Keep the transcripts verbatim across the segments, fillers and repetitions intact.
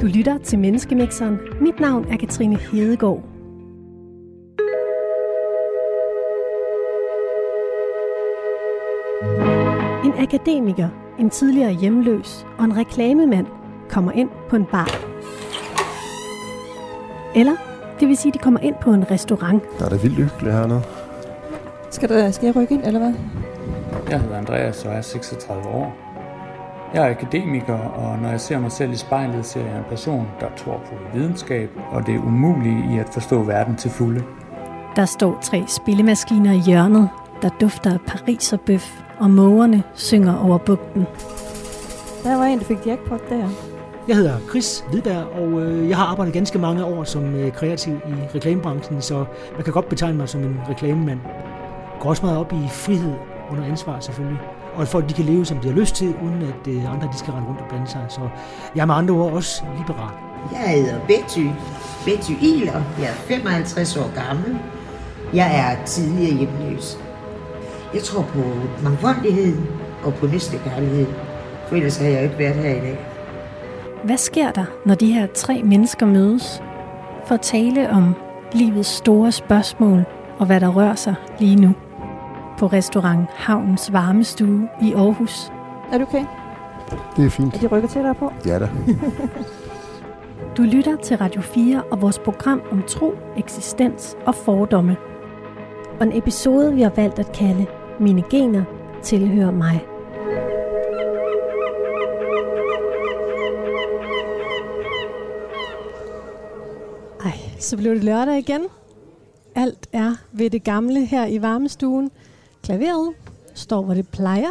Du lytter til Menneskemixeren. Mit navn er Katrine Hedegaard. En akademiker, en tidligere hjemløs og en reklamemand kommer ind på en bar. Eller, det vil sige, de kommer ind på en restaurant. Der er da vildt hyggeligt hernede. Skal, der, skal jeg rykke ind, eller hvad? Jeg hedder Andreas, og jeg er seksogtredive år. Jeg er akademiker, og når jeg ser mig selv i spejlet, ser jeg en person, der tror på videnskab, og det er umuligt i at forstå verden til fulde. Der står tre spillemaskiner i hjørnet, der dufter af pariserbøf, og mågerne synger over bugten. Der var en, der fik jackpot der. Jeg hedder Chris Hvidberg, og jeg har arbejdet ganske mange år som kreativ i reklamebranchen, så man kan godt betegne mig som en reklamemand. Jeg går også meget op i frihed under ansvar selvfølgelig, og folk de kan leve, som de har lyst til, uden at andre de skal rende rundt og blande sig. Så jeg er med andre ord også liberal. Jeg hedder Betty, Betty Iler. Jeg er femoghalvtreds år gammel. Jeg er tidligere hjemløs. Jeg tror på mangfoldighed og på næstekærlighed, for ellers har jeg ikke været her i dag. Hvad sker der, når de her tre mennesker mødes for at tale om livets store spørgsmål og hvad der rører sig lige nu? På restaurant Havnens Varmestue i Aarhus. Er du okay? Det er fint. Er de rykker til dig på? Ja da. Du lytter til Radio fire og vores program om tro, eksistens og fordomme. Og en episode, vi har valgt at kalde Mine gener tilhører mig. Ej, så blev det lørdag igen. Alt er ved det gamle her i varmestuen. Klaveret står, hvor det plejer.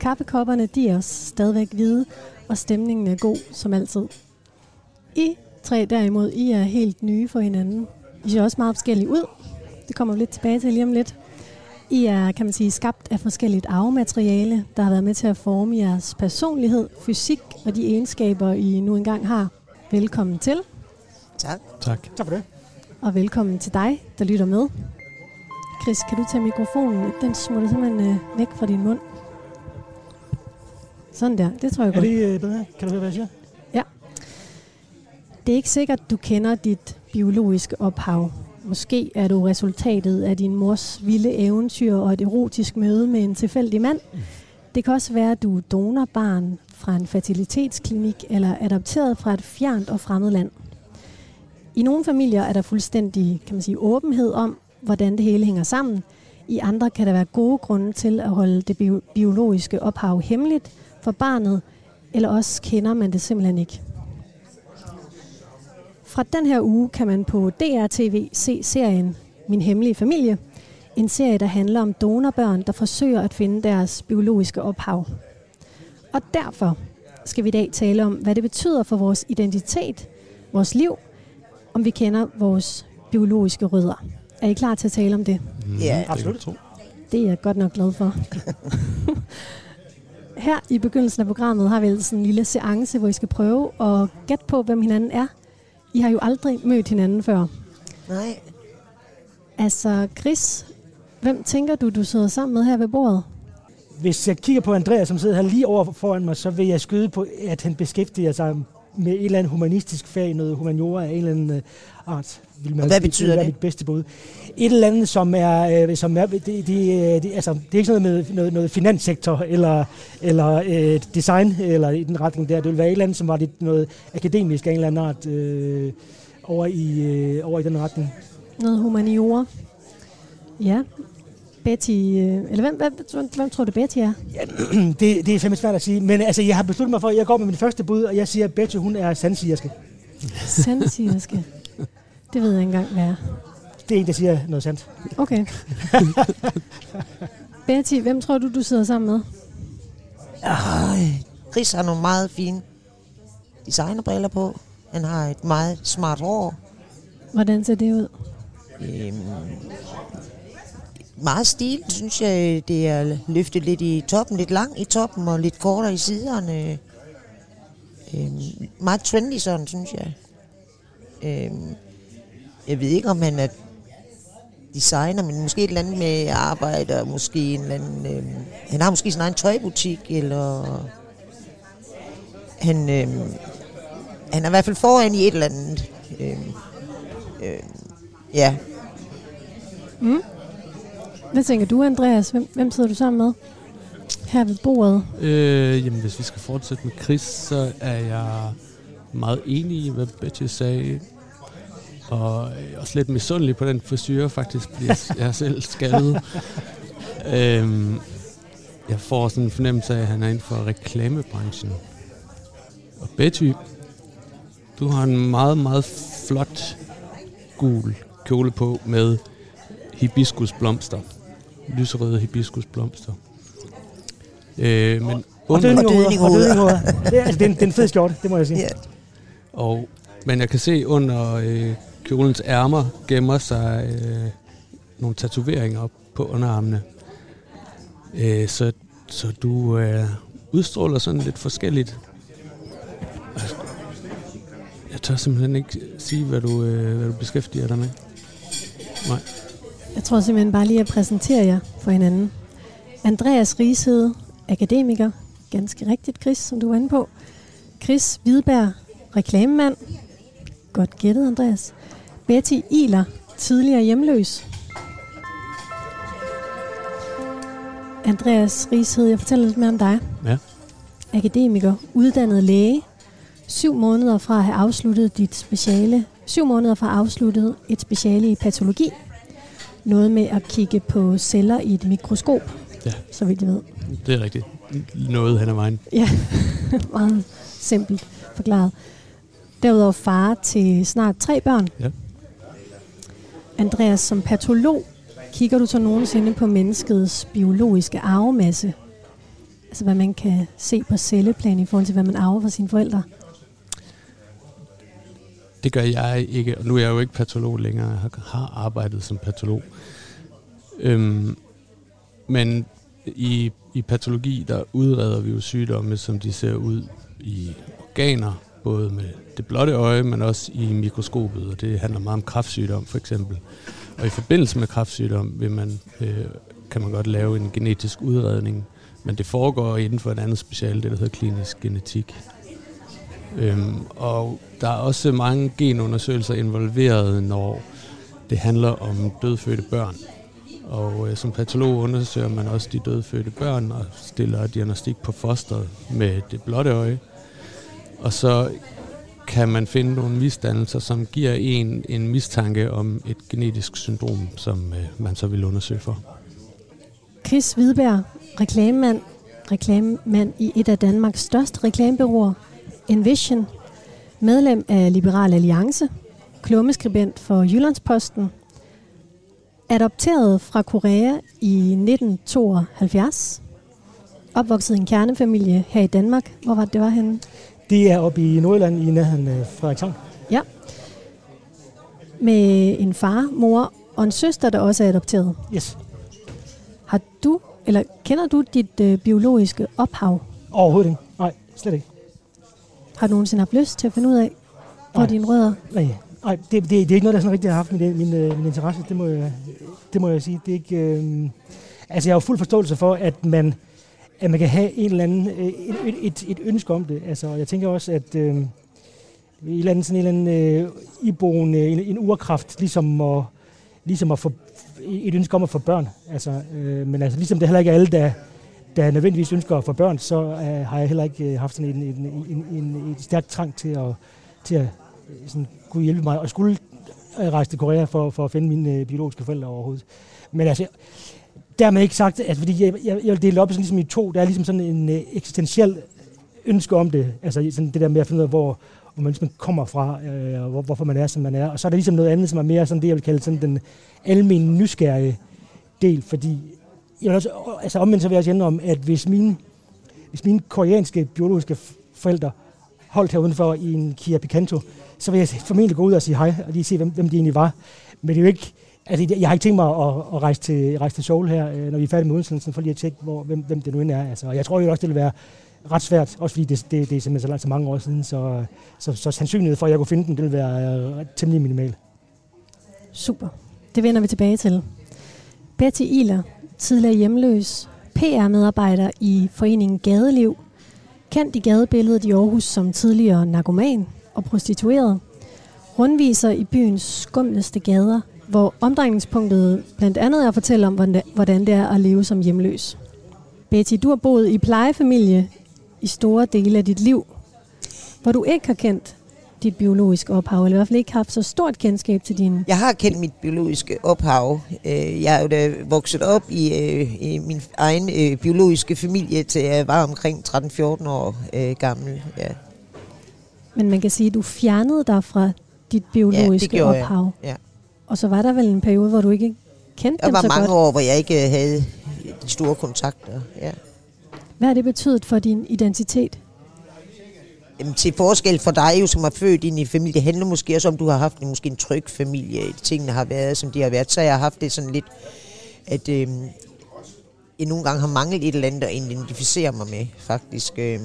Kaffekopperne, de er også stadigvæk hvide, og stemningen er god, som altid. I tre derimod, I er helt nye for hinanden. I ser også meget forskellige ud. Det kommer vi lidt tilbage til lige om lidt. I er, kan man sige, skabt af forskelligt arvemateriale, der har været med til at forme jeres personlighed, fysik og de egenskaber, I nu engang har. Velkommen til. Tak. Tak. Tak for det. Og velkommen til dig, der lytter med. Chris, kan du tage mikrofonen? Den smutter simpelthen øh, væk fra din mund. Sådan der, det tror jeg godt. Er det øh, bedre? Kan du høre, hvad jeg siger? Ja. Det er ikke sikkert, du kender dit biologiske ophav. Måske er du resultatet af din mors vilde eventyr og et erotisk møde med en tilfældig mand. Det kan også være, at du er donorbarn fra en fertilitetsklinik eller adopteret fra et fjernt og fremmed land. I nogle familier er der fuldstændig, kan man sige, åbenhed om, hvordan det hele hænger sammen. I andre kan der være gode grunde til at holde det bio- biologiske ophav hemmeligt for barnet, eller også kender man det simpelthen ikke. Fra den her uge kan man på D R T V se serien Min hemmelige familie. En serie, der handler om donorbørn, der forsøger at finde deres biologiske ophav. Og derfor skal vi i dag tale om, hvad det betyder for vores identitet, vores liv, om vi kender vores biologiske rødder. Er I klar til at tale om det? Ja, absolut. Det er jeg godt nok glad for. Her i begyndelsen af programmet har vi altså en lille seance, hvor I skal prøve at gætte på, hvem hinanden er. I har jo aldrig mødt hinanden før. Nej. Altså, Chris, hvem tænker du, du sidder sammen med her ved bordet? Hvis jeg kigger på Andreas, som sidder her lige over foran mig, så vil jeg skyde på, at han beskæftiger sig med et eller andet humanistisk fag, noget humaniora af en eller anden uh, art. Vil man, og hvad betyder det? Det er mit bedste bud. Et eller andet, som er... Øh, som er det, det, det, altså, det er ikke sådan noget med noget, noget finanssektor, eller, eller øh, design, eller i den retning der. Det ville være et eller andet, som var lidt noget akademisk af en eller anden art, øh, over, i, øh, over i den retning. Noget humaniora. Ja. Betty, eller hvem, hvem, hvem tror du Betty er? Ja, det, det er simpelthen svært at sige, men altså, jeg har besluttet mig for, at jeg går med min første bud, og jeg siger, at Betty, hun er sandsigerske. Sandsigerske? Det ved jeg ikke engang, hvad er. Det er en, der siger noget sandt. Okay. Betty, hvem tror du, du sidder sammen med? Chris har nogle meget fine designerbriller på. Han har et meget smart hår. Hvordan ser det ud? Øhm... Meget stil, synes jeg. Det er løftet lidt i toppen, lidt lang i toppen og lidt kortere i siderne. Øhm, meget trendy sådan, synes jeg. Øhm, jeg ved ikke, om han er designer, men måske et eller andet med arbejde, og måske en eller anden... Øhm, han har måske sin egen tøjbutik, eller... Han øhm, han er i hvert fald foran i et eller andet. Øh, øh, ja. Mm. Hvad tænker du, Andreas? Hvem, hvem sidder du sammen med her ved bordet? Øh, jamen, hvis vi skal fortsætte med Chris, så er jeg meget enig i, hvad Betty sagde. Og også lidt misundelig på den frisyre, faktisk, fordi jeg er selv skaldet. øhm, jeg får sådan en fornemmelse af, at han er inden for reklamebranchen. Og Betty, du har en meget, meget flot gul kjole på med hibiskusblomster. Lyserøde hibiskusblomster. Øh, men og dødningehoveder. Det er en fed skjorte, det må jeg sige. Yeah. Og... Men jeg kan se under øh, kjolens ærmer gemmer sig øh, nogle tatoveringer op på underarmene. Øh, så, så du øh, udstråler sådan lidt forskelligt. Jeg tør simpelthen ikke sige, hvad du, øh, hvad du beskæftiger dig med. Nej. Jeg tror simpelthen bare lige at præsentere jer for hinanden. Andreas Rigshed, akademiker. Ganske rigtigt, Chris, som du var inde på. Chris Hvidberg, reklamemand. Godt gættet, Andreas. Betty Iler, tidligere hjemløs. Andreas Rigshed, jeg fortæller lidt mere om dig. Ja. Akademiker, uddannet læge. Syv måneder fra at have afsluttet dit speciale. Syv måneder fra at have afsluttet et speciale i patologi. Noget med at kigge på celler i et mikroskop. Ja. Så vidt jeg ved. Det er rigtigt. Noget hen ad vejen. Ja, meget simpelt forklaret. Derudover far til snart tre børn. Ja. Andreas, som patolog, kigger du så nogensinde på menneskets biologiske arvemasse? Altså hvad man kan se på celleplan i forhold til, hvad man arver fra sine forældre? Det gør jeg ikke. Nu er jeg jo ikke patolog længere. Jeg har arbejdet som patolog. Øhm, men i, i patologi, der udreder vi jo sygdomme, som de ser ud i organer, både med det blotte øje, men også i mikroskopet, og det handler meget om kræftsygdom for eksempel. Og i forbindelse med kræftsygdom vil man, øh, kan man godt lave en genetisk udredning, men det foregår inden for et andet speciale, det der hedder klinisk genetik. Øhm, og der er også mange genundersøgelser involveret, når det handler om dødfødte børn. Og øh, som patolog undersøger man også de dødfødte børn og stiller diagnostik på fosteret med det blotte øje. Og så kan man finde nogle misdannelser, som giver en en mistanke om et genetisk syndrom, som øh, man så vil undersøge for. Chris Hvidberg, reklamemand, reklamemand i et af Danmarks største reklamebureauer, Envision, medlem af Liberal Alliance, klummeskribent for Jyllandsposten, adopteret fra Korea i nitten tooghalvfjerds, opvokset i en kernefamilie her i Danmark. Hvor var det, det var henne? Det er oppe i Nordjylland i nærheden af Frederikshavn. Ja. Med en far, mor og en søster, der også er adopteret. Yes. Har du, eller kender du dit øh, biologiske ophav? Overhovedet ikke. Nej, slet ikke. Har du nogensinde haft lyst til at finde ud af, hvor dine rødder? Nej, Nej det, det, det er ikke noget, der sådan rigtig har haft min, min, min interesse. Det må, jeg, det må jeg sige. Det er ikke, øh... altså, jeg har jo fuld forståelse for, at man... at man kan have en eller anden, et, et, et, et ønske om det. Altså, jeg tænker også, at øh, en eller anden, sådan en eller anden øh, iboende, en, en urkraft, ligesom at, ligesom at få et ønske om at få børn. Altså, øh, men altså, ligesom det heller ikke er alle, der, der nødvendigvis ønsker at få børn, så øh, har jeg heller ikke haft sådan en, en, en, en, en stærk trang til at, til at sådan, kunne hjælpe mig, og skulle rejse til Korea for, for at finde mine biologiske forældre overhovedet. Men altså... Dermed ikke sagt, at fordi jeg, jeg, jeg vil dele op sådan, ligesom i to. Der er ligesom sådan en øh, eksistentiel ønske om det. Altså sådan det der med at finde ud af, hvor, hvor man ligesom kommer fra, øh, og hvor, hvorfor man er, som man er. Og så er der ligesom noget andet, som er mere sådan det, jeg vil kalde sådan den almen nysgerrige del. Fordi jeg vil også, altså omvendt så vil jeg også ende om, at hvis mine, hvis mine koreanske biologiske forældre holdt her udenfor i en Kia Picanto, så vil jeg formentlig gå ud og sige hej, og lige se, hvem, hvem de egentlig var. Men det er jo ikke... Altså, jeg har ikke tænkt mig at, at rejse, til, rejse til Seoul her, når vi er færdige med udsendelsen, for lige at tjekke, hvor, hvem, hvem det nu end er. Altså, og jeg tror jo også, det vil være ret svært, også fordi det, det, det er simpelthen så langt så mange år siden, så, så, så sandsynligheden for, at jeg kunne finde den, det vil være temmelig minimal. Super. Det vender vi tilbage til. Betty Iler, tidligere hjemløs, P R-medarbejder i Foreningen Gadeliv, kendt i gadebilledet i Aarhus som tidligere narkoman, og prostituerede. Rundviser i byens skumleste gader, hvor omdrejningspunktet blandt andet er at fortælle om, hvordan det er at leve som hjemløs. Betty, du har boet i plejefamilie i store dele af dit liv, hvor du ikke har kendt dit biologiske ophav, eller i hvert fald ikke har haft så stort kendskab til dine... Jeg har kendt mit biologiske ophav. Jeg er jo da vokset op i, i min egen biologiske familie, til jeg var omkring tretten fjorten år gammel. Ja. Men man kan sige, at du fjernede dig fra dit biologiske ja, ophav. Ja. Og så var der vel en periode, hvor du ikke kendte dem så godt. Der var mange godt. år, hvor jeg ikke havde de store kontakter. Ja. Hvad har det betydet for din identitet? Jamen, til forskel for dig, jo, som er født ind i familie, det handler måske også om, du har haft en, måske en tryg familie. Tingene har været, som de har været. Så jeg har haft det sådan lidt, at øh, jeg nogle gange har manglet et eller andet at identificere mig med, faktisk. Øh,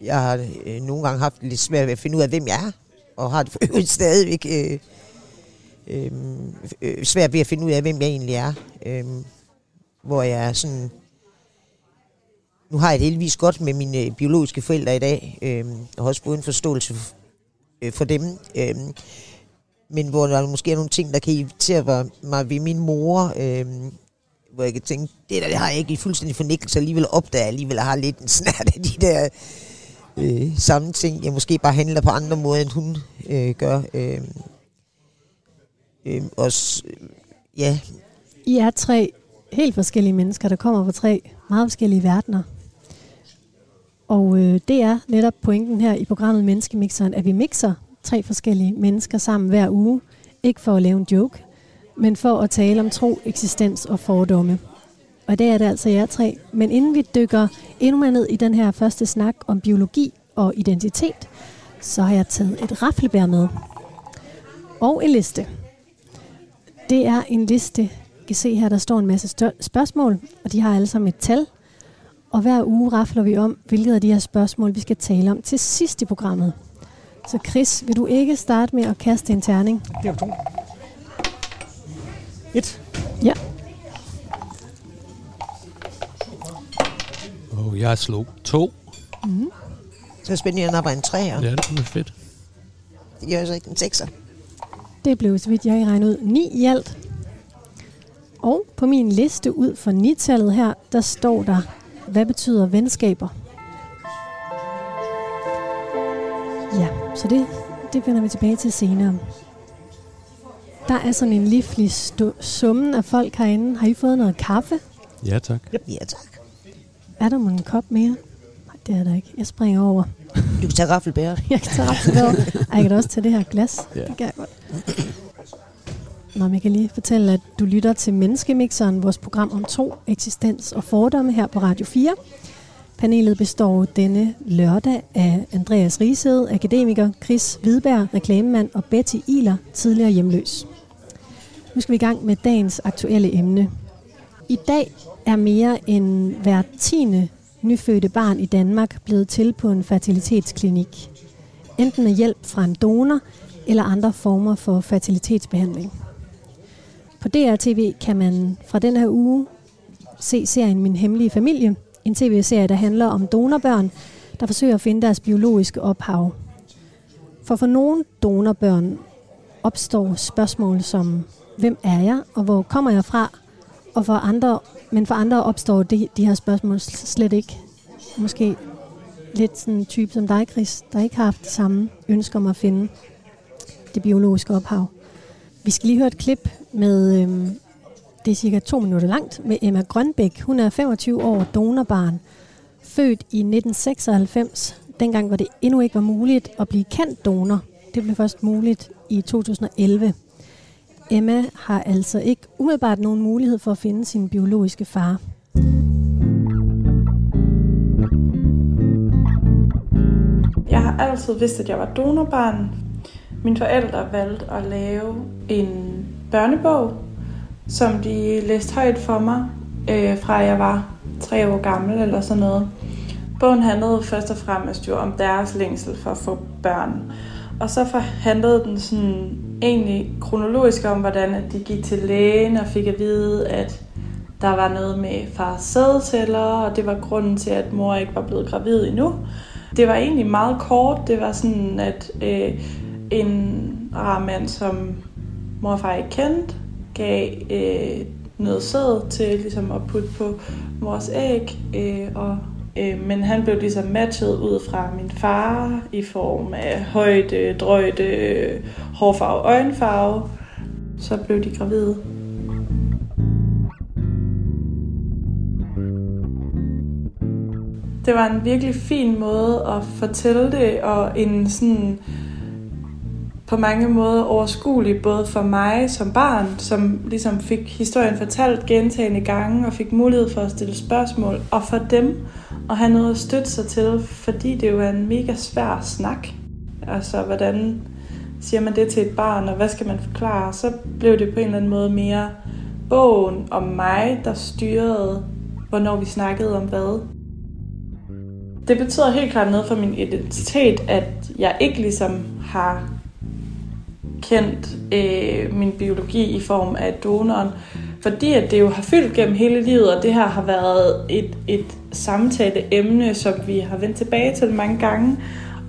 jeg har øh, nogle gange haft lidt svært ved at finde ud af, hvem jeg er, og har det øh, stadigvæk øh, øh, øh, svært ved at finde ud af, hvem jeg egentlig er. Øh, hvor jeg er sådan... Nu har jeg det heldigvis godt med mine biologiske forældre i dag, øh, og også fået en forståelse for, øh, for dem. Øh, men hvor der måske er nogle ting, der kan irritere mig ved min mor, øh, hvor jeg kan tænke, det der det har jeg ikke i fuldstændig fornækkelse, alligevel opdager alligevel har lidt en snært af de der øh, samme ting. Jeg måske bare handler på andre måder, end hun øh, gør. Øh, øh, og, ja. I er tre helt forskellige mennesker, der kommer fra tre meget forskellige verdener. Og øh, det er netop pointen her i programmet Menneskemixeren, at vi mixer tre forskellige mennesker sammen hver uge. Ikke for at lave en joke, men for at tale om tro, eksistens og fordomme. Og det er det altså jer tre. Men inden vi dykker endnu mere ned i den her første snak om biologi og identitet, så har jeg taget et raflebær med. Og en liste. Det er en liste... I kan se her, der står en masse spørgsmål, og de har alle sammen et tal. Og hver uge rafler vi om, hvilket af de her spørgsmål, vi skal tale om til sidst i programmet. Så Chris, vil du ikke starte med at kaste en terning? Det er to. Et. Ja. Oh, jeg slog to. Mm-hmm. Så er spændende, at jeg napper en treer. Ja, det er fedt. Det gør jeg så ikke en sekser. Det blev, så vidt jeg regnede ud, ni i alt. Og på min liste ud for nitallet her, der står der, hvad betyder venskaber? Ja, så det, det vender vi tilbage til senere. Der er sådan en livlig stu- summen af folk herinde. Har I fået noget kaffe? Ja, tak. Ja, tak. Er der en kop mere? Nej, det er der ikke. Jeg springer over. Du kan tage raffelbæret. Jeg kan tage raffelbæret. Og jeg kan også tage det her glas. Ja. Det kan jeg godt. Nå, jeg kan lige fortælle, at du lytter til Menneskemixeren, vores program om tro, eksistens og fordomme her på Radio fire. Panelet består denne lørdag af Andreas Rigshed, akademiker, Chris Hvidberg, reklamemand og Betty Iler, tidligere hjemløs. Nu skal vi i gang med dagens aktuelle emne. I dag er mere end hver tiende nyfødte barn i Danmark blevet til på en fertilitetsklinik. Enten med hjælp fra en donor eller andre former for fertilitetsbehandling. På D R T V kan man fra den her uge se serien Min hemmelige familie. En tv-serie, der handler om donorbørn, der forsøger at finde deres biologiske ophav. For for nogle donorbørn opstår spørgsmål som, hvem er jeg, og hvor kommer jeg fra? Og for andre, men for andre opstår de, de her spørgsmål slet ikke. Måske lidt sådan en type som dig, Chris, der ikke har haft det samme ønsker om at finde det biologiske ophav. Vi skal lige høre et klip med, øhm, det er cirka to minutter langt, med Emma Grønbæk. Hun er femogtyve år, donorbarn, født i nitten seksoghalvfems. Dengang var det endnu ikke var muligt at blive kendt donor. Det blev først muligt i to tusind og elleve. Emma har altså ikke umiddelbart nogen mulighed for at finde sin biologiske far. Jeg har altid vidst, at jeg var donorbarn. Mine forældre valgte at lave en børnebog, som de læste højt for mig, øh, fra jeg var tre år gammel eller sådan noget. Bogen handlede først og fremmest jo om deres længsel for at få børn. Og så handlede den sådan egentlig kronologisk om, hvordan de gik til lægen og fik at vide, at der var noget med fars sædceller, og det var grunden til, at mor ikke var blevet gravid endnu. Det var egentlig meget kort. Det var sådan, at øh, en rar mand, som mor og far ikke kendte, gav øh, noget sæd til ligesom at putte på mors æg. Øh, og, øh, men han blev ligesom matchet ud fra min far i form af højde, drøjde, hårfarve og øjenfarve. Så blev de gravide. Det var en virkelig fin måde at fortælle det, og en sådan på mange måder overskuelig, både for mig som barn, som ligesom fik historien fortalt gentagne gange og fik mulighed for at stille spørgsmål, og for dem at have noget at støtte sig til, fordi det jo er en mega svær snak. Altså, hvordan siger man det til et barn, og hvad skal man forklare? Så blev det på en eller anden måde mere bogen om mig, der styrede, hvornår vi snakkede om hvad. Det betyder helt klart noget for min identitet, at jeg ikke ligesom har kendt øh, min biologi i form af donoren, fordi at det jo har fyldt gennem hele livet, og det her har været et, et samtaleemne, som vi har vendt tilbage til mange gange,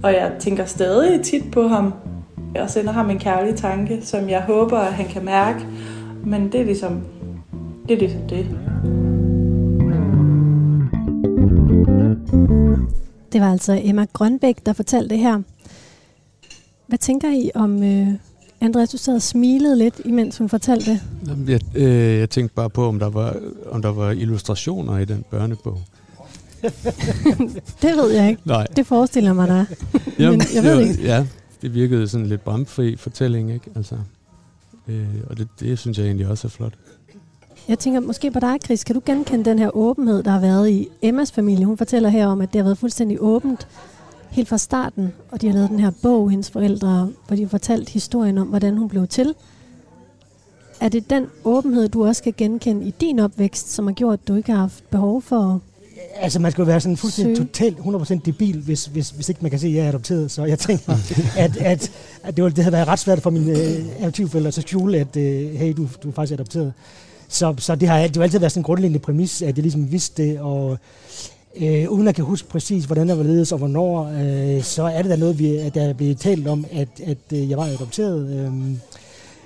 og jeg tænker stadig tit på ham, og sender ham en kærlig tanke, som jeg håber, at han kan mærke, men det er ligesom det. Er ligesom det. Det var altså Emma Grønbæk, der fortalte det her. Hvad tænker I om... Øh, Andreas, du sad og smilede lidt, imens hun fortalte det. Jeg, øh, jeg tænkte bare på, om der var, om der var illustrationer i den børnebog. Det ved jeg ikke. Nej. Det forestiller mig, der er. Jamen, men jeg ved det, ikke. Ja, det virkede sådan en lidt bramfri fortælling, ikke? Altså, øh, og det, det synes jeg egentlig også er flot. Jeg tænker måske på dig, Chris. Kan du genkende den her åbenhed, der har været i Emmas familie? Hun fortæller her om, at det har været fuldstændig åbent helt fra starten. Og de har lavet den her bog, hendes forældre, hvor de har fortalt historien om, hvordan hun blev til. Er det den åbenhed, du også kan genkende i din opvækst, som har gjort, at du ikke har haft behov for... Altså, man skal jo være sådan fuldstændig totalt hundrede procent debil, hvis, hvis, hvis ikke man kan se, at jeg er adopteret. Så jeg tænker, at, at, at det, var, det havde været ret svært for mine øh, adoptivforældre at skjule, at øh, hey, du, du er faktisk adopteret. Så, så det har jo altid været sådan en grundlæggende præmis, at jeg ligesom vidste det, og øh, uden at kan huske præcis, hvordan der var ledes og hvornår, øh, så er det da noget, vi, at der er blevet talt om, at, at øh, jeg var adopteret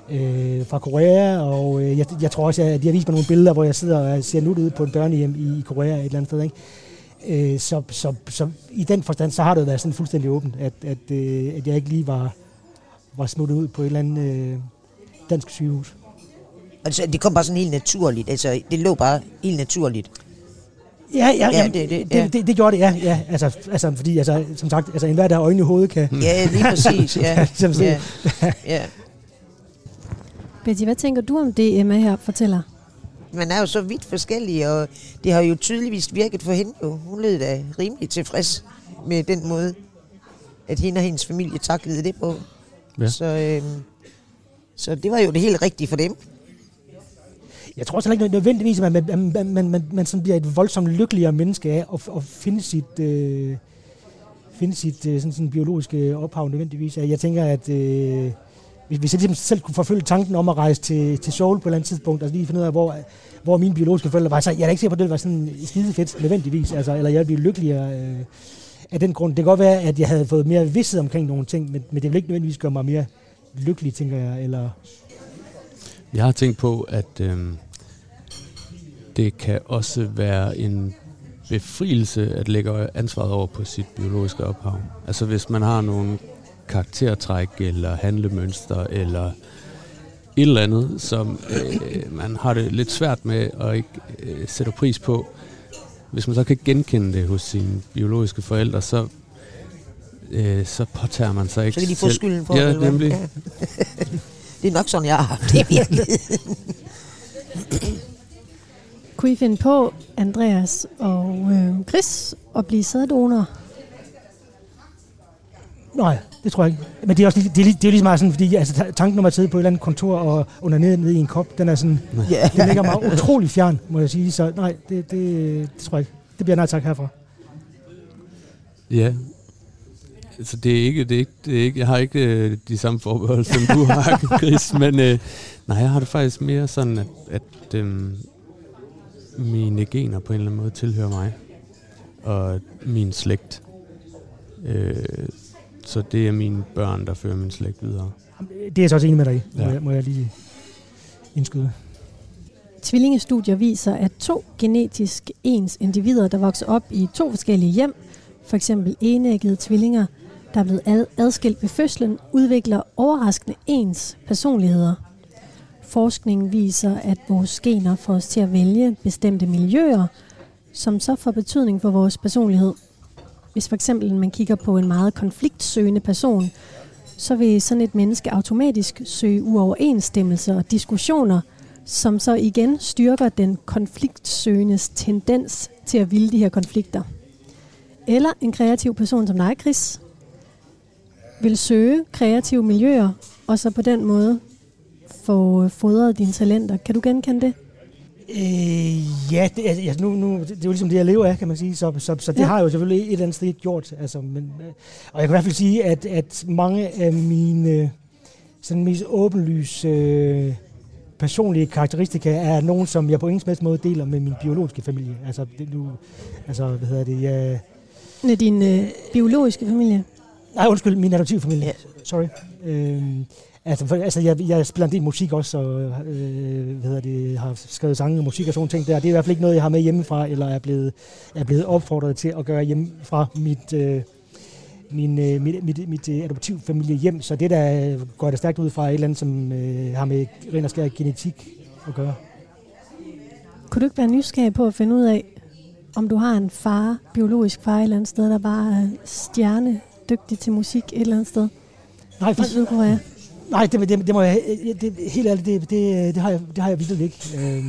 øh, øh, fra Korea, og øh, jeg, jeg tror også, at de har vist mig nogle billeder, hvor jeg sidder og ser nuttet ud på en børnehjem i, i Korea et eller andet sted, ikke? Øh, så, så, så i den forstand, så har det været sådan fuldstændig åbent, at, at, øh, at jeg ikke lige var, var smuttet ud på et eller andet øh, dansk sygehus. Altså, det kom bare sådan helt naturligt. Altså, det lå bare helt naturligt. Ja, ja, ja, jamen, det, det, ja. Det, det, det gjorde det, ja, ja. Altså, altså, fordi, altså, som sagt, altså, enhver, der har øjne i hovedet, kan... Ja, lige præcis, ja. Som ja. Ja. Betty, hvad tænker du om det, Emma her fortæller? Man er jo så vidt forskellige, og det har jo tydeligvis virket for hende. Jo. Hun lød da rimelig tilfreds med den måde, at hende og hendes familie taklede det på. Ja. Så, øhm, så det var jo det helt rigtige for dem. Jeg tror så ikke nødvendigvis, at man, man, man, man, man sådan bliver et voldsomt lykkeligere menneske af at, at finde sit, øh, finde sit øh, sådan, sådan biologiske ophav nødvendigvis. Jeg tænker, at øh, hvis jeg selv kunne forfølge tanken om at rejse til, til Seoul på et eller andet tidspunkt, og altså lige finde ud af, hvor, hvor mine biologiske forældre var, så jeg er da ikke sikker på, at det var sådan skide fedt nødvendigvis, altså, eller jeg bliver lykkeligere øh, af den grund. Det kan godt være, at jeg havde fået mere vidsthed omkring nogle ting, men, men det vil ikke nødvendigvis gøre mig mere lykkelig, tænker jeg. Eller jeg har tænkt på, at øh, det kan også være en befrielse at lægge ansvaret over på sit biologiske ophav. Altså hvis man har nogle karaktertræk eller handlemønster eller et eller andet, som øh, man har det lidt svært med og ikke øh, sætter pris på. Hvis man så kan genkende det hos sine biologiske forældre, så øh, så påtager man sig ikke. Så kan de få skylden for det. Ja, nemlig. Ja. Det er nok sådan, jeg har det virkelig. Kunne I finde på, Andreas og øh, Chris, at blive sæddonor? Nej, det tror jeg ikke. Men det er også det er, det er lige meget sådan, fordi altså, tanken om at sidde på et eller andet kontor og under nede, nede i en kop, den er sådan, yeah. Den ligger meget utrolig fjern, må jeg sige. Så nej, det, det, det tror jeg ikke. Det bliver nej tak herfra. Ja. Så det er ikke, det er ikke, det er ikke, jeg har ikke de samme forbehold, som du har, Chris, men øh, nej, jeg har det faktisk mere sådan, at, at øh, mine gener på en eller anden måde tilhører mig, og min slægt, Øh, så det er mine børn, der fører min slægt videre. Det er jeg så også enig med dig i, må, ja. jeg, må jeg lige indskyde. Tvillingestudier viser, at to genetisk ens individer, der vokser op i to forskellige hjem, f.eks. enæggede tvillinger, der er blevet adskilt ved fødslen, udvikler overraskende ens personligheder. Forskningen viser, at vores gener får os til at vælge bestemte miljøer, som så får betydning for vores personlighed. Hvis f.eks. man kigger på en meget konfliktsøgende person, så vil sådan et menneske automatisk søge uoverensstemmelser og diskussioner, som så igen styrker den konfliktsøgendes tendens til at ville de her konflikter. Eller en kreativ person som dig, Chris, vil søge kreative miljøer, og så på den måde få fodret dine talenter. Kan du genkende det? Øh, ja, det, altså, nu, nu, det er jo ligesom det, jeg lever af, kan man sige. Så, så, så det ja. har jeg jo selvfølgelig et eller andet sted gjort. Altså, men, og jeg kan i hvert fald sige, at, at mange af mine sådan mest åbenlyse øh, personlige karakteristika er nogen, som jeg på ingen måde deler med min biologiske familie. Altså, det, nu, altså hvad hedder det? Jeg, med din øh, biologiske familie? Nej, undskyld, min adoptivfamilie. Ja. Sorry. Øh, Altså, for, altså jeg, jeg spiller en del musik også, og øh, hvad hedder det, har skrevet sange og musik og sådan ting der. Det er i hvert fald ikke noget, jeg har med hjemmefra, eller er blevet, er blevet opfordret til at gøre hjemmefra mit, øh, min, øh, mit, mit, mit adoptivfamilie hjem. Så det der går da stærkt ud fra et eller andet, som øh, har med ren og skær genetik at gøre. Kunne du ikke være nysgerrig på at finde ud af, om du har en far, biologisk far et eller andet sted, der bare er stjernedygtig til musik et eller andet sted? Nej, for... Nej, det, det, det må jeg det, helt ærligt, det, det, det har jeg, det har jeg vildt ikke. Øhm,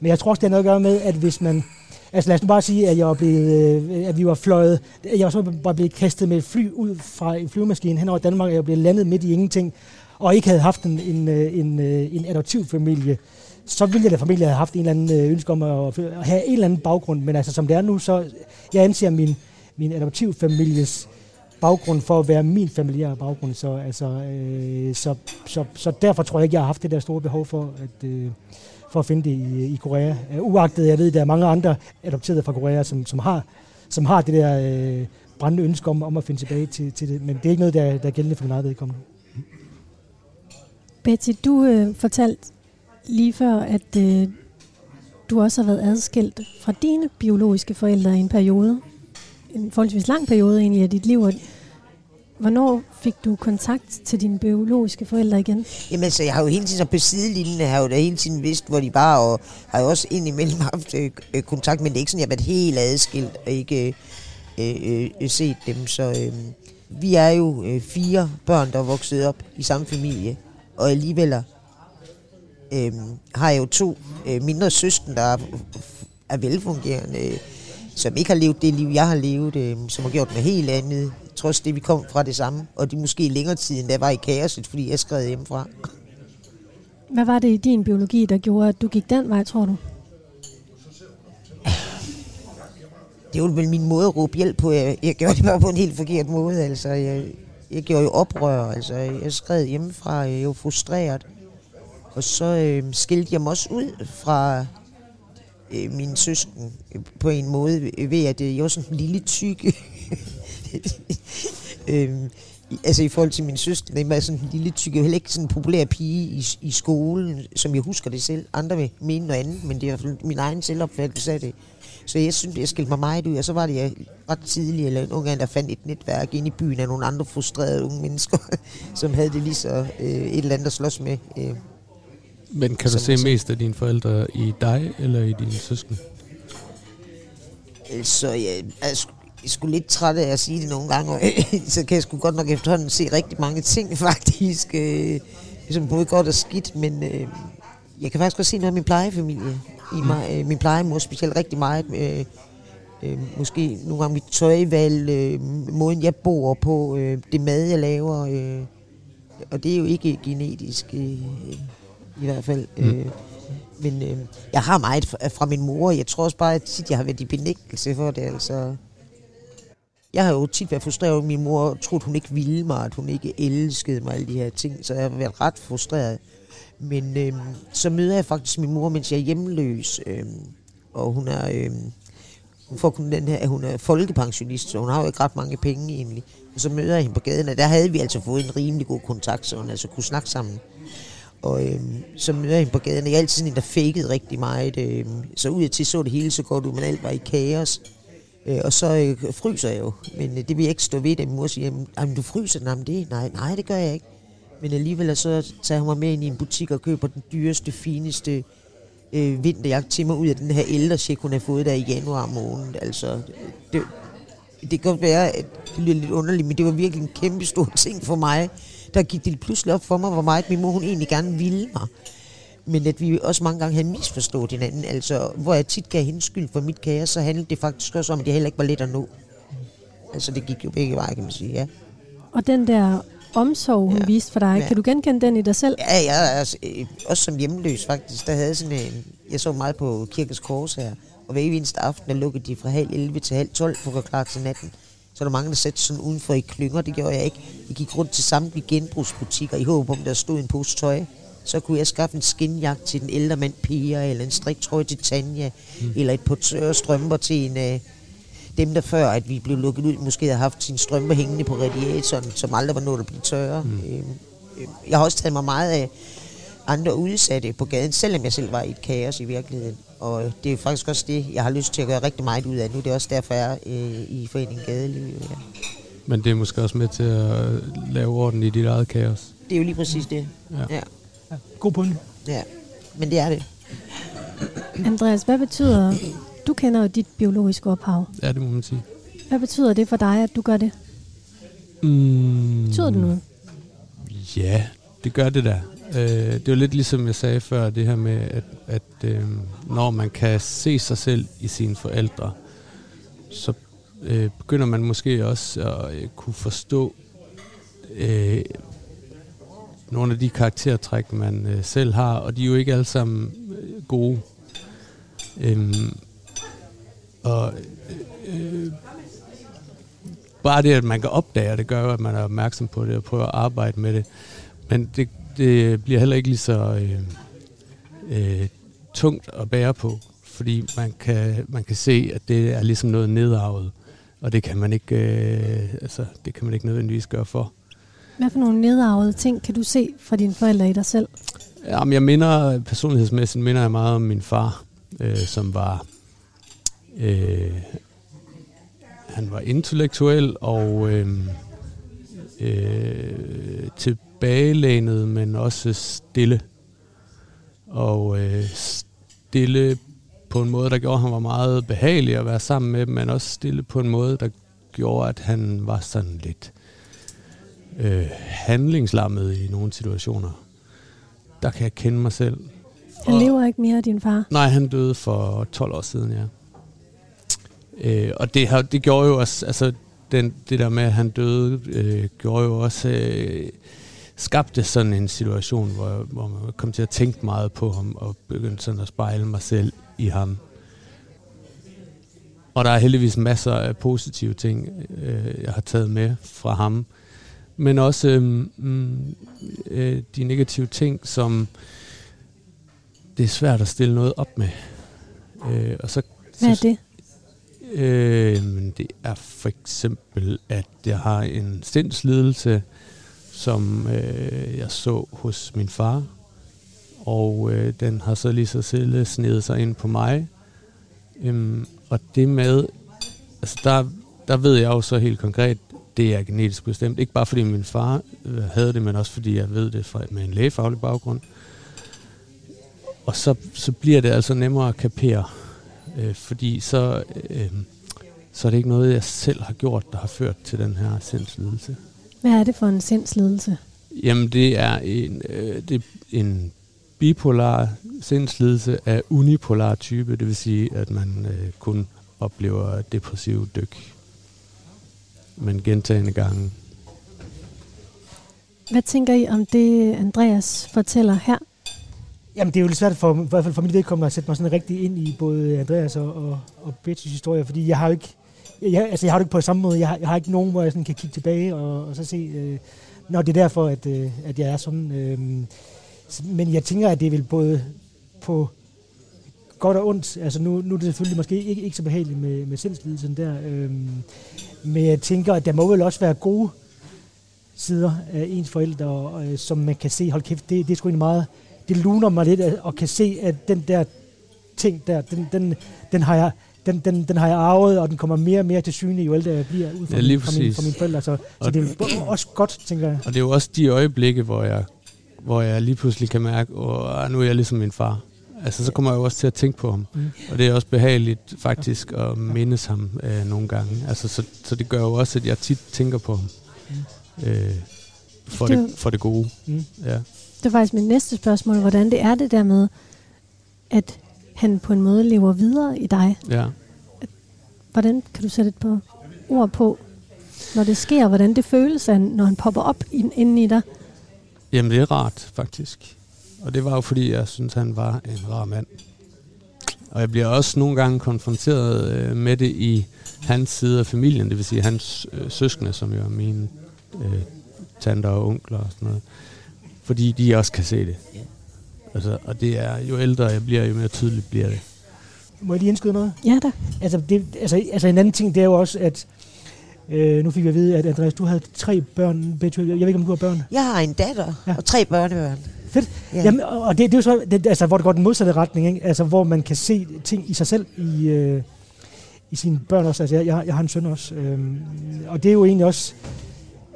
men jeg tror også, det har noget at gøre med, at hvis man... Altså lad os nu bare sige, at, jeg var blevet, at vi var fløjet... Jeg var så bare blevet kastet med et fly ud fra en flyvemaskine hen over Danmark, og jeg blev landet midt i ingenting, og ikke havde haft en, en, en, en adoptiv familie. Så ville jeg da familie have haft en eller anden ønske om at, at have en eller anden baggrund. Men altså som det er nu, så... Jeg anser min, min adoptiv families... baggrund for at være min familiære baggrund, så, altså, øh, så, så, så derfor tror jeg ikke, jeg har haft det der store behov for at, øh, for at finde det i, i Korea. Uagtet, jeg ved, der er mange andre adopterede fra Korea, som, som, har, som har det der øh, brændende ønske om, om at finde tilbage til, til det, men det er ikke noget, der, der er gældende for min eget vedkommende. Betty, du øh, fortalte lige før, at øh, du også har været adskilt fra dine biologiske forældre i en periode. En forholdsvis lang periode egentlig af dit liv. Hvornår fik du kontakt til dine biologiske forældre igen? Jamen altså, jeg har jo hele tiden, på sidelinjen har jeg jo da hele tiden vidst, hvor de var, og har jo også indimellem haft øh, kontakt, men det er ikke sådan, jeg har været helt adskilt og ikke øh, øh, set dem. Så øh, vi er jo øh, fire børn, der er vokset op i samme familie, og alligevel øh, har jeg jo to øh, mindre søstre, der er, er velfungerende, øh, som ikke har levet det liv, jeg har levet, øh, som har gjort noget helt andet, trods det, vi kom fra det samme, og det måske længere tid, end der var i kaoset, fordi jeg skred hjemmefra. Hvad var det i din biologi, der gjorde, at du gik den vej, tror du? Det var vel min måde at råbe hjælp på. Jeg, jeg gjorde det bare på en helt forkert måde, altså. Jeg, jeg gjorde jo oprør, altså. Jeg skred hjemmefra, jeg var frustreret. Og så øh, skilte jeg mig også ud fra... min søsken på en måde ved, at jeg var sådan en lille tyk. øhm, altså i forhold til min søsken, jeg var sådan en lille tyk. Jeg var heller ikke sådan en populær pige i, i skolen, som jeg husker det selv. Andre vil mene noget andet, men det er min egen selvopfattelse af det. Så jeg synes, jeg skilte mig meget ud, og så var det jeg ret tidlig, eller en unge, der fandt et netværk inde i byen af nogle andre frustrerede unge mennesker, som havde det lige så øh, et eller andet at slås med. Øh. Men kan du se mest af dine forældre i dig eller i dine søskende? Altså, jeg er sgu lidt træt af at sige det nogle gange, og så kan jeg sgu godt nok efterhånden se rigtig mange ting, faktisk. Øh, som både godt og skidt, men øh, jeg kan faktisk også se noget af min plejefamilie. I mig, øh, min plejemor specielt rigtig meget. Øh, øh, måske nogle gange mit tøjvalg, øh, måden jeg bor på, øh, det mad jeg laver. Øh, og det er jo ikke genetisk... Øh, i hvert fald. Mm. Øh, men øh, jeg har meget fra, fra min mor, jeg tror også bare, at tit jeg har været i benægtelse for det, altså. Jeg har jo tit været frustreret over min mor, og troede, hun ikke ville mig, at hun ikke elskede mig, alle de her ting, så jeg har været ret frustreret. Men øh, så møder jeg faktisk min mor, mens jeg er hjemløs, øh, og hun er, øh, Hun får kun den her, at hun er folkepensionist, så hun har jo ikke ret mange penge egentlig. Og så møder jeg hende på gaden, og der havde vi altså fået en rimelig god kontakt, så hun altså kunne snakke sammen. Og øhm, så møder jeg hende på gaden, og jeg er altid en, der fakede rigtig meget. Øhm, så ud af til så det hele så godt ud, men alt var i kaos. Øh, og så øh, fryser jeg jo, men øh, det vil jeg ikke stå ved, at min mor siger, jamen, jamen du fryser den, jamen det, nej, nej, det gør jeg ikke. Men alligevel så tager hun mig med ind i en butik og køber den dyreste, fineste øh, vinterjakke til mig ud af den her ældrecheck, hun har fået der i januar måned. Altså, det, det kan godt være, at det lyder lidt underligt, men det var virkelig en kæmpe stor ting for mig. Der gik det pludselig op for mig, hvor meget min mor hun egentlig gerne ville mig. Men at vi også mange gange havde misforstået hinanden. Altså, hvor jeg tit gav hende skyld for mit kaos, så handlede det faktisk også om, at det heller ikke var let at nå. Altså, det gik jo begge veje, kan man sige, ja. Og den der omsorg, hun ja. viste for dig, ja. Kan du genkende den i dig selv? Ja, ja altså, også som hjemløs faktisk. Der havde sådan en, jeg så meget på Kirkens Kors her, og hver eneste aften, der lukkede de fra halv elleve til halv tolv, for at gøre klar til natten. Så der mange, der satte sådan udenfor i klynger, det gjorde jeg ikke. Jeg gik rundt til samtlige genbrugsbutikker, i håb om, der stod en pose tøj. Så kunne jeg skaffe en skinjagt til den ældre mand Pia, eller en striktrøje til Tanja, mm. eller et portør strømper til en af dem, der før, at vi blev lukket ud, måske havde haft sine strømper hængende på radiatoren, som aldrig var nået at blive tørre. Mm. Øhm, øh, jeg har også taget mig meget af andre udsatte på gaden, selvom jeg selv var i et kaos i virkeligheden. Og det er faktisk også det, jeg har lyst til at gøre rigtig meget ud af nu. Det er også derfor, jeg er øh, i Foreningen Gadeliv. Ja. Men det er måske også med til at lave orden i dit eget kaos. Det er jo lige præcis det, ja. ja. God bund. Ja, men det er det. Andreas, hvad betyder... Du kender jo dit biologiske ophav. Ja, det må man sige. Hvad betyder det for dig, at du gør det? Mm, betyder det noget? Ja, det gør det da. Øh, det var lidt ligesom jeg sagde før, det her med, at, at øh, når man kan se sig selv i sine forældre, så øh, begynder man måske også at øh, kunne forstå... Øh, nogle af de karaktertræk, man øh, selv har, og de er jo ikke alle sammen øh, gode. Øhm, og øh, øh, bare det, at man kan opdage det, gør jo, at man er opmærksom på det og prøver at arbejde med det. Men det, det bliver heller ikke lige så øh, øh, tungt at bære på, fordi man kan, man kan se, at det er ligesom noget nedarvet, og det kan man ikke, øh, altså, det kan man ikke nødvendigvis gøre for. Hvad for nogle nedarvede ting kan du se fra dine forældre i dig selv? Jamen, jeg minder, personlighedsmæssigt minder jeg meget om min far, øh, som var, øh, han var intellektuel og øh, øh, tilbagelænet, men også stille. Og øh, stille på en måde, der gjorde, at han var meget behagelig at være sammen med, men også stille på en måde, der gjorde, at han var sådan lidt... Øh, handlingslammet i nogle situationer. Der kan jeg kende mig selv. Han og lever ikke mere, din far? Nej, han døde for tolv år siden, ja. Øh, og det, her, det gjorde jo også, altså den, det der med, at han døde, øh, gjorde jo også, øh, skabte sådan en situation, hvor, hvor man kom til at tænke meget på ham, og begyndte sådan at spejle mig selv i ham. Og der er heldigvis masser af positive ting, øh, jeg har taget med fra ham, men også øh, øh, de negative ting, som det er svært at stille noget op med. Øh, og så, Hvad er det? Øh, det er for eksempel, at jeg har en sindslidelse, som øh, jeg så hos min far, og øh, den har så lige så selv snedet sig ind på mig. Øh, og det med, altså der, der ved jeg jo så helt konkret, det er genetisk bestemt. Ikke bare fordi min far havde det, men også fordi jeg ved det fra, med en lægefaglig baggrund. Og så, så bliver det altså nemmere at kapere, øh, fordi så, øh, så er det ikke noget, jeg selv har gjort, der har ført til den her sindslidelse. Hvad er det for en sindslidelse? Jamen det er en, øh, det er en bipolar sindslidelse af unipolar type, det vil sige, at man øh, kun oplever depressive dyk. Men gentagende gange. Hvad tænker I om det, Andreas fortæller her? Jamen, det er jo lidt svært for, i hvert fald for mit vedkommende at sætte mig sådan rigtig ind i både Andreas og, og, og Bettys historie, fordi jeg har jo ikke, jeg, altså jeg har jo ikke på samme måde, jeg har, jeg har ikke nogen, hvor jeg sådan kan kigge tilbage og, og så se, øh, når det er derfor, at, øh, at jeg er sådan. Øh, men jeg tænker, at det er vel både på godt og ondt. Altså nu, nu er det selvfølgelig måske ikke, ikke så behageligt med, med sindslidelsen der. Øhm, men jeg tænker, at der må vel også være gode sider af ens forældre, og, øh, som man kan se, hold kæft, det, det er sgu egentlig meget, det luner mig lidt, og kan se, at den der ting der, den, den, den har jeg... Den, den, den har jeg arvet, og den kommer mere og mere til syne, jo ældre jeg bliver ud fra, ja, min, fra, min, fra mine forældre. Så, så det er jo også godt, tænker jeg. Og det er jo også de øjeblikke, hvor jeg, hvor jeg lige pludselig kan mærke, at nu er jeg ligesom min far. Altså, så kommer jeg jo også til at tænke på ham. Mm. Og det er også behageligt faktisk at mindes ham øh, nogle gange. Altså, så, så det gør jo også, at jeg tit tænker på ham. Øh, for, det, det, for det gode. Mm. Ja. Det var faktisk mit næste spørgsmål. Hvordan det er det der med, at han på en måde lever videre i dig. Ja. Hvordan kan du sætte et par ord på, når det sker? Hvordan det føles, når han popper op inden i dig? Jamen, det er rart, faktisk. Og det var jo, fordi jeg synes, han var en rar mand. Og jeg bliver også nogle gange konfronteret med det i hans side af familien, det vil sige hans øh, søskende, som jo er mine øh, tanter og onkler og sådan noget. Fordi de også kan se det. Altså, og det er, jo ældre jeg bliver, jo mere tydeligt bliver det. Må jeg lige indskyde noget? Ja da. Altså, det, altså, altså en anden ting, det er jo også, at øh, nu fik jeg at vide, at Andreas, du havde tre børn. Jeg ved ikke, om du har børn. Jeg har en datter, ja, og tre børnebørn. Fedt. Ja. Jamen, og det, det er jo så, det, altså, hvor det går den modsatte retning, ikke? Altså, hvor man kan se ting i sig selv, i, øh, i sine børn også. Altså, jeg, jeg har en søn også. Øh, og det er jo egentlig også...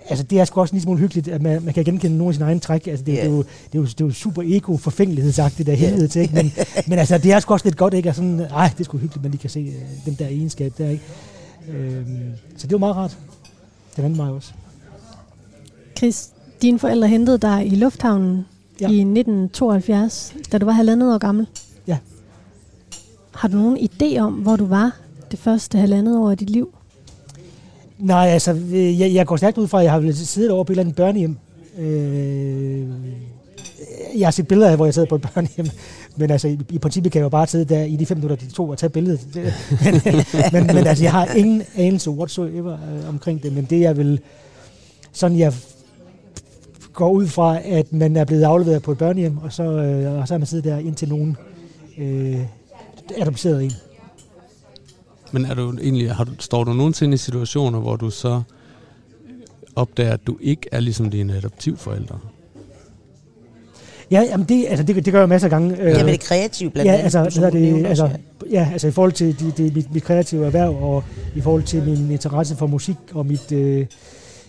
Altså, det er sgu også en lille smule hyggeligt, at man, man kan genkende nogle af sine egne træk. Altså, det, yeah. det, er jo, det, er jo, det er jo super ego-forfængelighedsagtigt af helvede til, ikke? Men, men altså, det er sgu også lidt godt, ikke? Og sådan, ej, det er sgu hyggeligt, man lige kan se uh, den der egenskab der, ikke? Øhm, så det var meget rart. Den anden mig også. Chris, dine forældre hentede dig i lufthavnen, ja, i nitten tooghalvfjerds, da du var halvandet år gammel. Ja. Har du nogen idé om, hvor du var det første halvandet år af dit liv? Nej, altså, jeg, jeg går stærkt ud fra, at jeg har siddet over på et eller andet børnehjem. Øh, jeg har set billeder af, hvor jeg sad på et børnehjem. Men altså, i, i princippet kan jeg jo bare sidde der i de fem minutter, de to, og tage billedet. men, men, men altså, jeg har ingen anelse whatsoever øh, omkring det. Men det er vel sådan, jeg går ud fra, at man er blevet afleveret på et børnehjem, og så, øh, og så er man siddet der, indtil nogen øh, adopterede en. Men er du egentlig, har du, står du nogensinde i situationer, hvor du så opdager, at du ikke er ligesom dine adoptivforældre? Ja, jamen det, altså det, det gør jeg masser af gange. Ja, men det kreative blandt andet. Ja, altså, det, altså, ja, altså i forhold til det, det, mit, mit kreative erhverv, og i forhold til min interesse for musik, og mit, øh,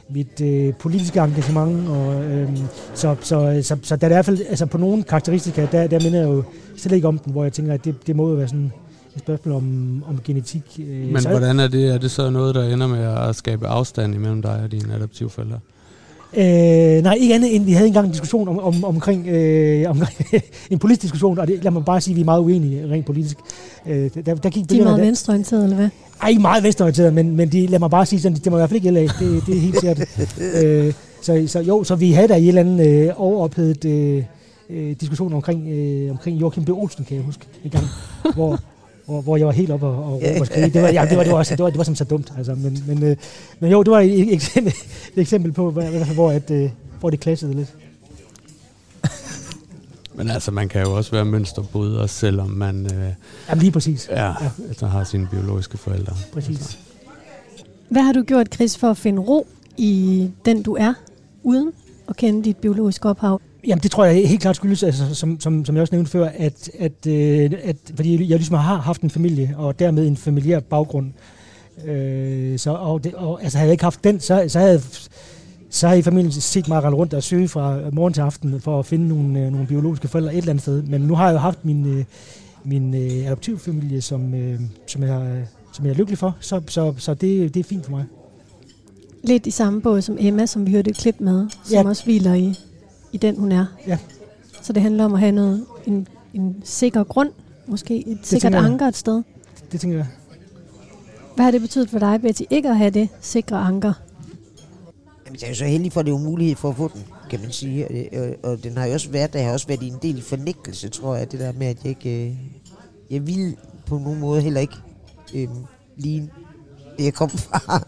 mit øh, politiske engagement. Og, øh, så, så, så, så der er i hvert fald, altså på nogle karakteristika, der, der minder jeg jo slet ikke om den, hvor jeg tænker, at det, det må jo være sådan... et spørgsmål om, om genetik. Øh, Men hvordan er det? Er det så noget, der ender med at skabe afstand imellem dig og dine adoptivforældre? Øh, nej, ikke andet end vi havde engang en diskussion om, om, omkring, øh, omkring en politisk diskussion, og det, lad mig bare sige, at vi er meget uenige rent politisk. Øh, der, der gik de er meget venstreorienterede, eller hvad? Ej, ikke meget venstreorienterede, men, men de, lad mig bare sige, sådan, det må i hvert fald ikke L A. Det, det er helt sikkert. øh, så, så jo, så vi havde der i et eller andet øh, overophedet øh, diskussion omkring, øh, omkring Joachim B. Olsen, kan jeg huske, en gang, hvor Hvor, hvor jeg var helt oppe og, og, og skrive. Det var, ja, det var, det var, også, det var, det var simpelthen så dumt. Altså. Men, men, øh, men jo, det var et eksempel, et eksempel på, hvor, at, øh, hvor det clashede lidt. Men altså, man kan jo også være mønsterbryder, også selvom man... Øh, Jamen lige præcis. Ja, ja. Altså, har sine biologiske forældre. Præcis. Altså. Hvad har du gjort, Chris, for at finde ro i den, du er, uden at kende dit biologiske ophav? Jamen, det tror jeg helt klart skyldes, altså, som, som, som jeg også nævnte før, at, at, at fordi jeg ligesom har haft en familie, og dermed en familiær baggrund. Øh, så, og det, og, altså, havde jeg ikke haft den, så, så havde så havde familien set mig rundt og søge fra morgen til aften for at finde nogle, nogle biologiske forældre et eller andet sted. Men nu har jeg jo haft min, min adoptivfamilie, som, som, jeg, som jeg er lykkelig for, så, så, så det, det er fint for mig. Lidt i samme båd som Emma, som vi hørte et klip med, som ja. også hviler i... i den, hun er. Ja. Så det handler om at have noget, en, en sikker grund, måske et det sikkert anker et sted. Det, det tænker jeg. Hvad har det betydet for dig, Betty, ikke at have det sikre anker? Jamen, jeg er så heldig for, at det er mulighed for at få den, kan man sige. Og, det, og, og den har jo også været, der har også været i en del fornægtelse, tror jeg, det der med, at jeg ikke... Jeg ville på nogen måde heller ikke øh, ligne det, jeg kom fra.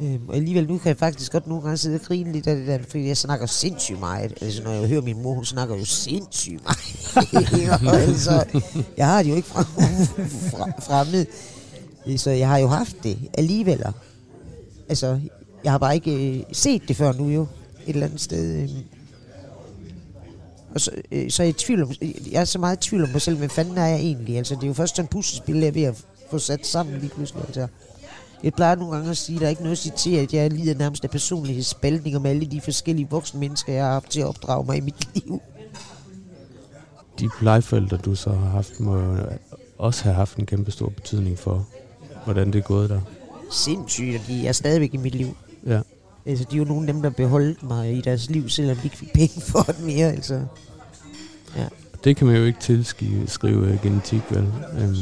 Øhm, og alligevel, nu kan jeg faktisk godt nogle gange sidde og grine lidt af det der, fordi jeg snakker sindssygt meget. Altså, når jeg hører min mor, hun snakker jo sindssygt meget. Altså, jeg har det jo ikke fremmed. Så jeg har jo haft det alligevel. Altså, jeg har bare ikke øh, set det før nu jo, et eller andet sted. Øh. Og så, øh, så er jeg, tvivl om, jeg er så meget i tvivl om mig selv, men fanden er jeg egentlig? Altså, det er jo først sådan en puslespil, jeg er ved at få sat sammen lige pludselig, altså. Jeg plejer nogle gange at sige, at der er ikke noget at sige til, at jeg lider nærmest af personlige spaltninger med alle de forskellige voksne mennesker, jeg har haft til at opdrage mig i mit liv. De plejeforældre, du så har haft, må også have haft en kæmpe stor betydning for, hvordan det er gået der. Sindssygt, og de er stadigvæk i mit liv. Ja. Altså, de er jo nogle af dem, der beholdt mig i deres liv, selvom de ikke fik penge for det mere, altså. Ja. Det kan man jo ikke tilskrive genetik, vel? Øhm.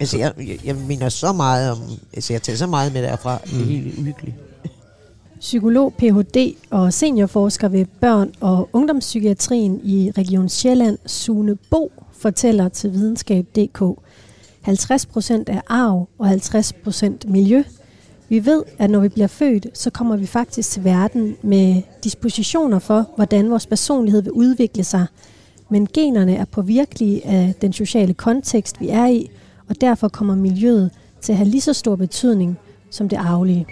Altså, jeg, jeg, jeg minder så meget om... Altså, jeg tager så meget med derfra. Mm. Det er helt uhyggeligt. Psykolog, P H D og seniorforsker ved børn- og ungdomspsykiatrien i Region Sjælland, Sune Bo, fortæller til videnskab punktum d k, halvtreds procent er arv og halvtreds procent miljø. Vi ved, at når vi bliver født, så kommer vi faktisk til verden med dispositioner for, hvordan vores personlighed vil udvikle sig. Men generne er påvirkelige af den sociale kontekst, vi er i, og derfor kommer miljøet til at have lige så stor betydning som det arvelige.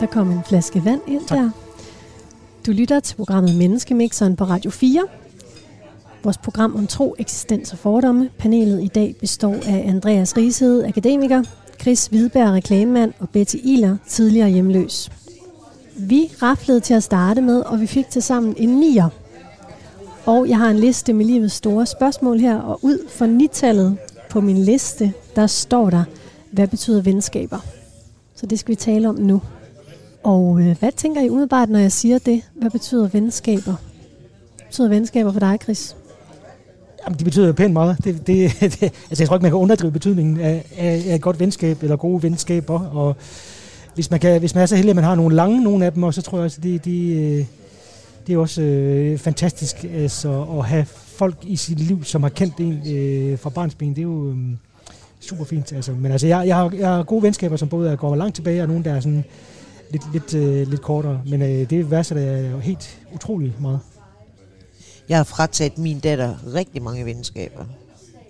Der kom en flaske vand ind der. Du lytter til programmet Menneskemixeren på Radio fire. Vores program om tro, eksistens og fordomme. Panelet i dag består af Andreas Rigshed, akademiker, Chris Hvidberg, reklamemand og Betty Iler, tidligere hjemløs. Vi raflede til at starte med, og vi fik til sammen en nier. Og jeg har en liste med livets store spørgsmål her, og ud for nitallet på min liste, der står der, hvad betyder venskaber? Så det skal vi tale om nu. Og øh, hvad tænker I umiddelbart, når jeg siger det? Hvad betyder venskaber? Hvad betyder venskaber for dig, Chris? Jamen, de betyder jo pænt meget. Det, det, det, altså, jeg tror ikke, man kan underdrive betydningen af, af et godt venskab, eller gode venskaber. Og hvis man, kan, hvis man er så heldig, at man har nogle lange, nogle af dem, og så tror jeg også, de... de Det er også øh, fantastisk altså, at have folk i sit liv, som har kendt en øh, fra barnsben. Det er jo øh, super fint. Altså. Men altså, jeg, jeg, har, jeg har gode venskaber, som både går langt tilbage, og nogle, der er sådan lidt, lidt, øh, lidt kortere. Men øh, det værdsætter jeg jo helt utroligt meget. Jeg har frataget min datter rigtig mange venskaber.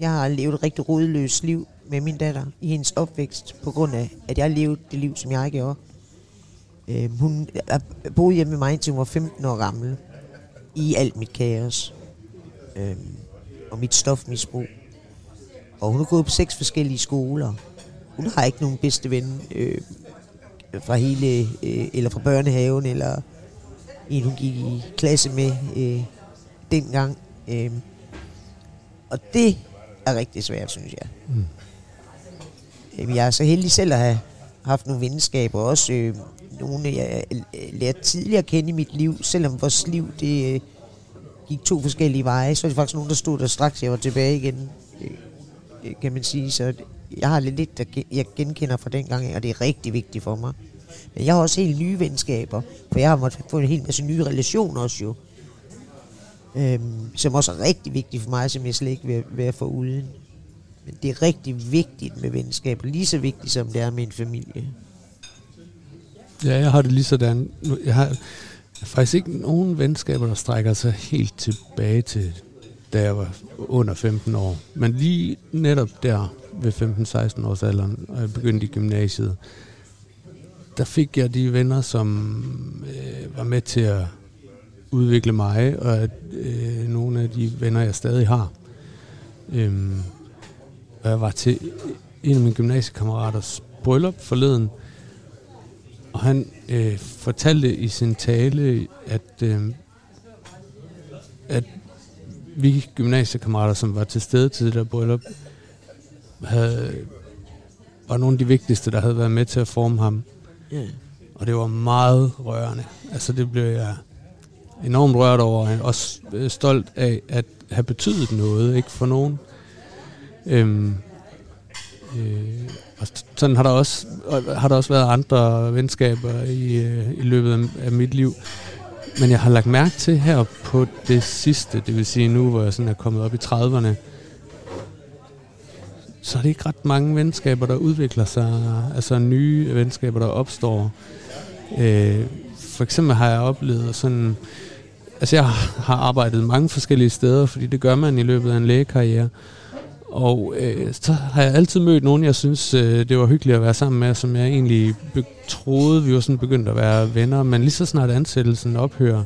Jeg har levet et rigtig rodløst liv med min datter i hendes opvækst, på grund af, at jeg levede det liv, som jeg gjorde. Uh, hun boede hjemme med mig, indtil hun var femten år gammel, i alt mit kaos uh, og mit stofmisbrug. Og hun har gået på seks forskellige skoler. Hun har ikke nogen bedste ven uh, fra hele uh, eller fra børnehaven eller en hun gik i klasse med uh, dengang. Uh, og det er rigtig svært, synes jeg. Mm. Uh, jeg er så heldig selv at have haft nogle venskaber også. Uh, Nogle, jeg lærte tidligere at kende i mit liv, selvom vores liv det øh, gik to forskellige veje, så var det faktisk nogen, der stod der straks, jeg var tilbage igen, øh, kan man sige. Så jeg har lidt, der jeg genkender fra dengang, og det er rigtig vigtigt for mig. Men jeg har også helt nye venskaber, for jeg har måttet få en hel masse nye relationer også jo, øhm, som også er rigtig vigtigt for mig, som jeg slet ikke vil være foruden. Men det er rigtig vigtigt med venskaber, lige så vigtigt som det er med en familie. Ja, jeg har det lige sådan. Jeg har faktisk ikke nogen venskaber, der strækker sig helt tilbage til, da jeg var under femten år. Men lige netop der, ved femten-seksten års alderen, og jeg begyndte i gymnasiet, der fik jeg de venner, som øh, var med til at udvikle mig, og at, øh, nogle af de venner, jeg stadig har. Øhm, og jeg var til en af mine gymnasiekammeraters bryllup forleden, og han øh, fortalte i sin tale, at, øh, at vi gymnasiekammerater, som var til stede til det der bryllup, havde, var nogle af de vigtigste, der havde været med til at forme ham. Yeah. Og det var meget rørende. Altså det blev jeg enormt rørt over, og også stolt af at have betydet noget, ikke for nogen. Øhm, øh, Og sådan har der også, har der også været andre venskaber i, i løbet af mit liv. Men jeg har lagt mærke til her på det sidste, det vil sige nu, hvor jeg sådan er kommet op i trediverne, så er det ikke ret mange venskaber, der udvikler sig, altså nye venskaber, der opstår. Øh, for eksempel har jeg oplevet sådan, altså jeg har arbejdet mange forskellige steder, fordi det gør man i løbet af en lægekarriere, og øh, så har jeg altid mødt nogen, jeg synes, øh, det var hyggeligt at være sammen med, som jeg egentlig be- troede, vi var sådan begyndt at være venner, men lige så snart ansættelsen ophører,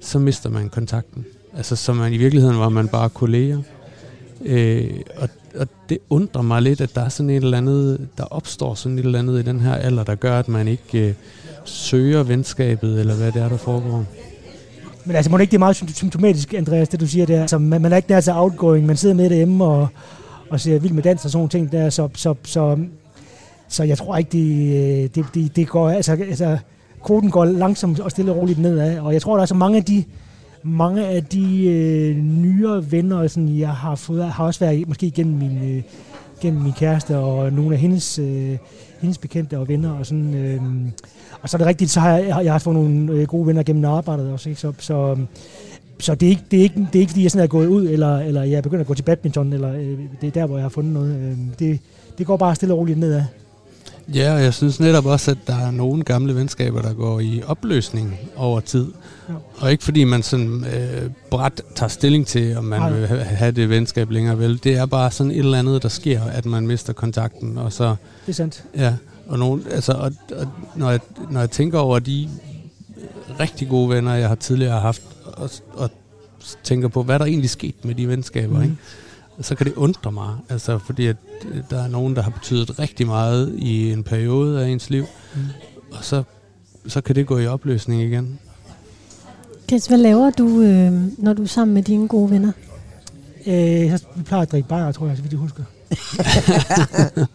så mister man kontakten. Altså så man, i virkeligheden var man bare kolleger. Øh, og, og det undrer mig lidt, at der er sådan et eller andet, der opstår sådan et eller andet i den her alder, der gør, at man ikke øh, søger venskabet, eller hvad det er, der foregår. Men altså, må det ikke, det er meget symptomatisk, Andreas, det du siger der. Altså, man, man er ikke nær så outgoing, man sidder med derhjemme og, og ser Vild med dans og sådan nogle ting der, så, så, så, så jeg tror ikke, det, det, det, det går, altså, altså koden går langsomt og stille og roligt nedad, og jeg tror, der er så mange af de Mange af de øh, nyere venner, sådan, jeg har fået, har også været måske gennem min, øh, gennem min kæreste og nogle af hendes, øh, hendes bekendte og venner. Og, sådan, øh, og så er det rigtigt, så har jeg, jeg har fået nogle gode venner gennem arbejdet også. Ikke? Så, så, så det, er ikke, det, er ikke, det er ikke, fordi jeg sådan er gået ud, eller, eller jeg er begyndt at gå til badminton, eller øh, det er der, hvor jeg har fundet noget. Øh, det, det går bare stille og roligt nedad. Ja, og jeg synes netop også, at der er nogle gamle venskaber, der går i opløsning over tid. Ja. Og ikke fordi man sådan øh, brat tager stilling til, om man Ej. vil have det venskab længere vel. Det er bare sådan et eller andet, der sker, at man mister kontakten. Og så, det er sandt. Ja, og, nogen, altså, og, og når, jeg, når jeg tænker over de rigtig gode venner, jeg har tidligere haft, og, og tænker på, hvad der egentlig skete med de venskaber, mm-hmm. ikke? Så kan det undre mig, altså, fordi at der er nogen, der har betydet rigtig meget i en periode af ens liv, mm. og så, så kan det gå i opløsning igen. Chris, hvad laver du, øh, når du er sammen med dine gode venner? Øh, jeg plejer at drikke bajer, tror jeg, så vidt jeg husker.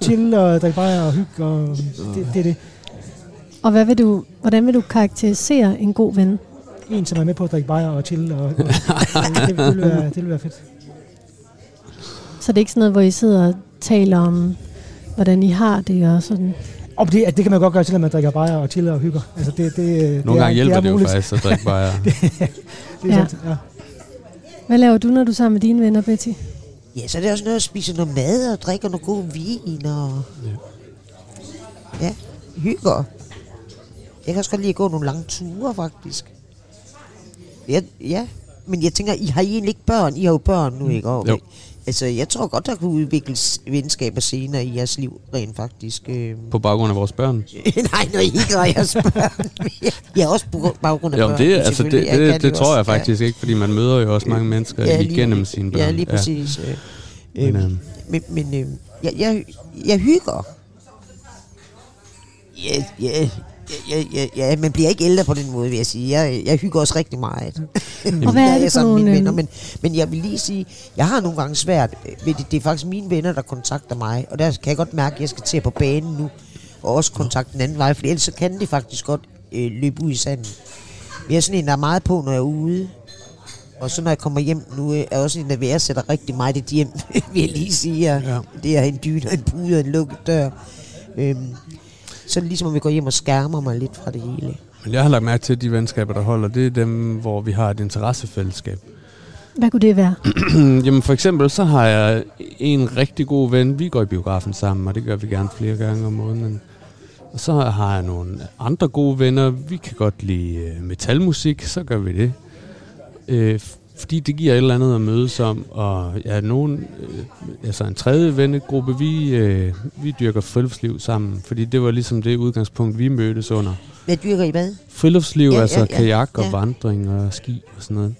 Chill og drikke bajer og hygge, og det er det, det. Og hvad vil du, hvordan vil du karakterisere en god ven? En, som er med på at drikke bajer og chill, og, og det, vil, det, vil være, det vil være fedt. Så det er ikke sådan noget, hvor I sidder og taler om, hvordan I har det og sådan? Og det, det kan man godt gøre, selvom man drikker bajer og chiller og hygger. Altså det, det, Nogle gange hjælper det, det jo faktisk at drikke bajer. det, det er ja. Sådan, ja. Hvad laver du, når du er sammen med dine venner, Betty? Ja, så er det også noget at spise noget mad og drikke noget god vin og... Ja, ja hygger. Jeg kan også godt lide at gå nogle lange ture, faktisk. Ja, ja. Men jeg tænker, I har I egentlig ikke børn? I har jo børn nu, ikke? Okay. Jo. Altså, jeg tror godt, der kunne udvikles venskaber senere i jeres liv, rent faktisk. På baggrund af vores børn? Nej, når I ikke har jeres børn. Jeg er også på baggrund af jo, børn. Det, altså, det, det, det, det, det tror også. Jeg faktisk ja. Ikke, fordi man møder jo også mange mennesker ja, lige, igennem sine børn. Ja, lige præcis. Ja. Øh, men øh. men, men øh, jeg, jeg, jeg hygger. Ja, ja. Ja, ja, ja, man bliver ikke ældre på den måde, vil jeg sige. Jeg, jeg hygger også rigtig meget. Og hvad er det for mine venner, men, men jeg vil lige sige, jeg har nogle gange svært ved det. Det er faktisk mine venner, der kontakter mig. Og der kan jeg godt mærke, at jeg skal til på banen nu. Og også kontakte den anden vej. For ellers så kan det faktisk godt øh, løbe ud i sanden. Jeg er sådan en, der er meget på, når jeg er ude. Og så når jeg kommer hjem nu, er jeg også en, der vil jeg sætter rigtig meget i det hjem. Vil jeg lige sige. Ja. Det er en dyne, en pude og en lukket dør. Øhm. Så ligesom at vi går hjem og skærmer mig lidt fra det hele. Men jeg har lagt mærke til, at de venskaber, der holder, det er dem, hvor vi har et interessefællesskab. Hvad kunne det være? Jamen for eksempel, så har jeg en rigtig god ven. Vi går i biografen sammen, og det gør vi gerne flere gange om måneden. Og så har jeg nogle andre gode venner. Vi kan godt lide metalmusik, så gør vi det. Øh, fordi det giver et eller andet at mødes om. Og ja, nogen, øh, altså en tredje vennegruppe, vi, øh, vi dyrker friluftsliv sammen, fordi det var ligesom det udgangspunkt, vi mødtes under. Hvad dyrker I hvad? Friluftsliv, ja, altså ja, ja, kajak og ja. vandring og ski og sådan noget.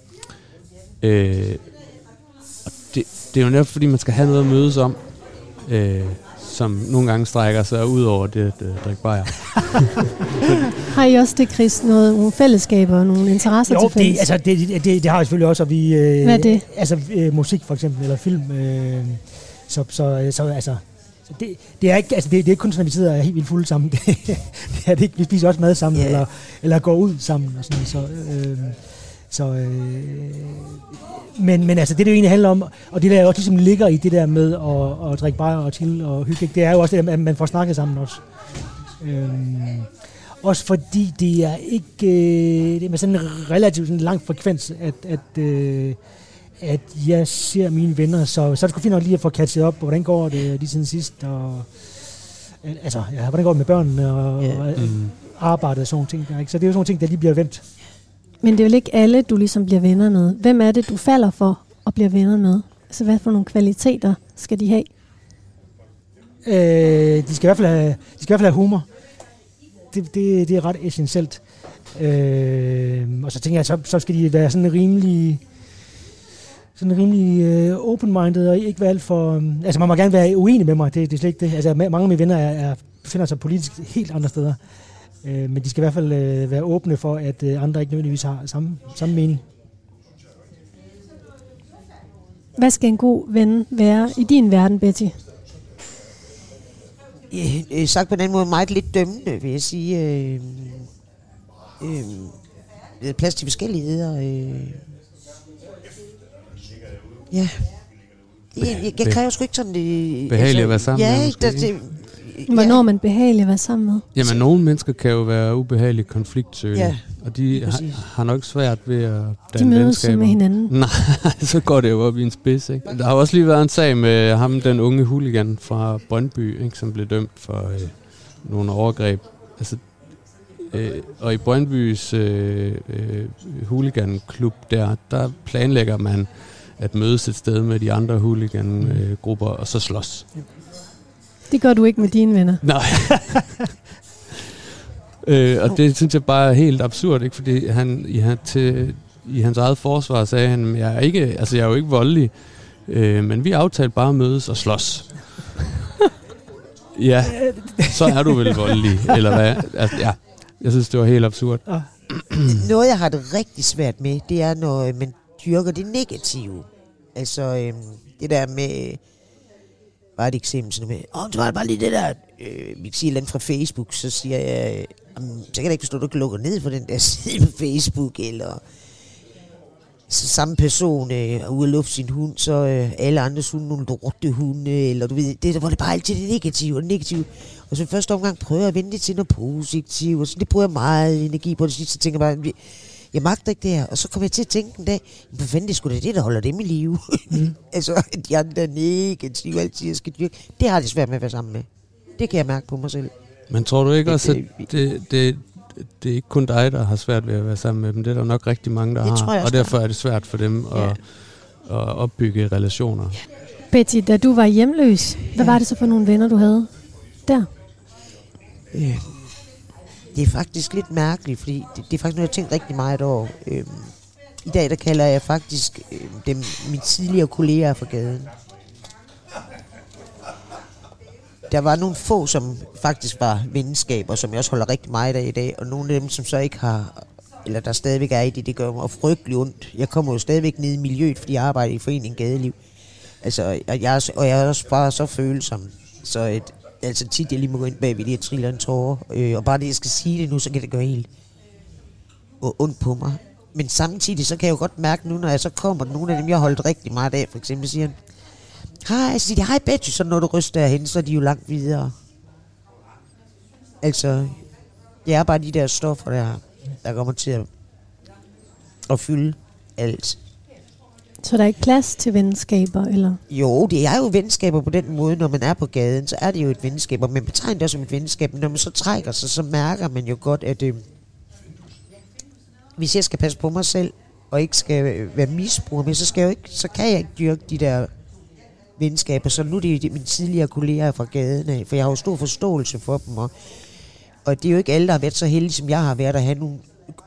Øh, og det, det er jo netop, fordi man skal have noget at mødes om, øh, som nogle gange strækker sig ud over det, det drikke bajer. Har I også det, Chris, noget, nogle fællesskaber og nogle interesser jo, til fælles? Jo, altså, det, det, det, det har jeg selvfølgelig også. Og vi, øh, Hvad er det? Altså øh, musik for eksempel, eller film. Øh, så, så, så altså, så det, det, er ikke, altså det, det er ikke kun, at vi sidder og er helt vildt fulde sammen. det, det er det ikke. Vi spiser også mad sammen, yeah. eller, eller går ud sammen. Og sådan, så, øh, så, øh, men, men altså, det, det jo egentlig handler om, og det der også ligesom ligger i det der med at, at drikke bajer og til og hygge, det er jo også det, at man får snakket sammen også. Øh, Også fordi det er ikke øh, det er med sådan en relativt sådan lang frekvens, at, at, øh, at jeg ser mine venner, så, så er det sgu fint nok lige at få catchet op, hvordan går det lige siden sidst, og altså, ja, hvordan går det med børnene, og, yeah. og mm. arbejdet og sådan ting der, ikke? Så det er jo sådan ting, der lige bliver vendt. Men det er jo ikke alle, du ligesom bliver venner med. Hvem er det, du falder for og bliver venner med? Så hvad for nogle kvaliteter skal de have? Øh, de skal i hvert fald have, de skal i hvert fald have humor. Det, det, det er ret essentielt. Øh, og så tænker jeg, så, så skal de være sådan rimelig, sådan rimelig øh, open-minded og ikke være alt for... Øh, altså man må gerne være uenig med mig, det, det er slet ikke det. Altså mange af mine venner er, er, befinder sig politisk helt andre steder. Øh, men de skal i hvert fald øh, være åbne for, at øh, andre ikke nødvendigvis har samme, samme mening. Hvad skal en god ven være i din verden, Betty? Øh, sagt på den måde meget lidt dømmende, vil jeg sige. Øh, øh, plads til forskelligheder. Øh. Ja. Jeg, jeg kræver sgu ikke sådan... Øh, behagelig at være sammen ja, med. Der, det, Hvornår ja. man behagelig at være sammen med? Jamen, nogle mennesker kan jo være ubehagelige konfliktsøgende. Ja. Og de har, har nok svært ved at danne de venskaber med hinanden. Nej, så går det jo op i en spids, ikke? Der har også lige været en sag med ham, den unge hooligan fra Brøndby, ikke, som blev dømt for øh, nogle overgreb. Altså, øh, og i Brøndbys øh, øh, hooliganklub der, der planlægger man at mødes et sted med de andre hooligangrupper øh, og så slås. Det gør du ikke med dine venner. Nej. Øh, og det synes jeg bare er helt absurd, ikke? Fordi han, i, han til, i hans eget forsvar sagde han, jeg er, ikke, altså, jeg er jo ikke voldelig, øh, men vi aftalte bare at mødes og slås. Ja, så er du vel voldelig, eller hvad? Altså, ja, jeg synes, det var helt absurd. Noget, jeg har det rigtig svært med, det er, når man dyrker det negative. Altså, øh, det der med... Bare et eksempel sådan med, åh, oh, så var det bare lige det der, øh, vi kan sige et eller andet fra Facebook, så siger jeg, øh, så kan jeg ikke forstå, at du ikke lukker ned for den der side på Facebook, eller så samme person øh, er ude at lufte sin hund, så øh, alle andres hunde, nogle lorte hunde, eller du ved, det, der var det bare altid det negative og det negative. Og så første omgang prøver jeg at vende det til noget positivt, og så det bruger jeg meget energi på det sidste, så tænker jeg bare, jeg magter ikke det her. Og så kommer jeg til at tænke en dag, hvad fanden det er sgu da det, der holder dem i live. Mm. altså, de andre negative altid, jeg skal dyrke. Det har det svært med at være sammen med. Det kan jeg mærke på mig selv. Men tror du ikke også, at det, det, det er ikke kun dig, der har svært ved at være sammen med dem? Det er der nok rigtig mange, der det har. Og derfor er det svært for dem ja. at, at opbygge relationer. Ja. Betty, da du var hjemløs, hvad ja. var det så for nogle venner, du havde der? Ja. Det er faktisk lidt mærkeligt, fordi det, det er faktisk noget, jeg har tænkt rigtig meget over. Øhm, I dag, der kalder jeg faktisk øhm, dem mine tidligere kolleger fra gaden. Der var nogle få, som faktisk var venskaber, som jeg også holder rigtig meget af i dag, og nogle af dem, som så ikke har, eller der stadigvæk er i det, det gør mig frygtelig ondt. Jeg kommer jo stadigvæk ned i miljøet, fordi jeg arbejder i Foreningen Gadeliv. Altså, og jeg, og jeg er også bare så følsom, så et... Altså tit, jeg lige må gå ind bagved det, jeg triller en tårer. Øh, og bare det, jeg skal sige det nu, så kan det gøre helt ondt på mig. Men samtidig, så kan jeg jo godt mærke nu, når jeg så kommer, at nogle af dem, jeg har holdt rigtig meget af, for eksempel siger han, hej, så siger de, hej Betty, så når du ryster derhen, så er de jo langt videre. Altså, det er bare de der stoffer, der, der kommer til at, at fylde alt. Så der er ikke plads til venskaber, eller? Jo, det er jo venskaber på den måde, når man er på gaden, så er det jo et venskaber, men betegner det også som et venskab, men når man så trækker sig, så mærker man jo godt, at øh, hvis jeg skal passe på mig selv, og ikke skal være misbruger, men så, skal jeg jo ikke, så kan jeg ikke dyrke de der venskaber, så nu er det jo mine tidligere kolleger fra gaden af, for jeg har jo stor forståelse for dem, og, og det er jo ikke alle, der har været så heldige, som jeg har været, at have nogle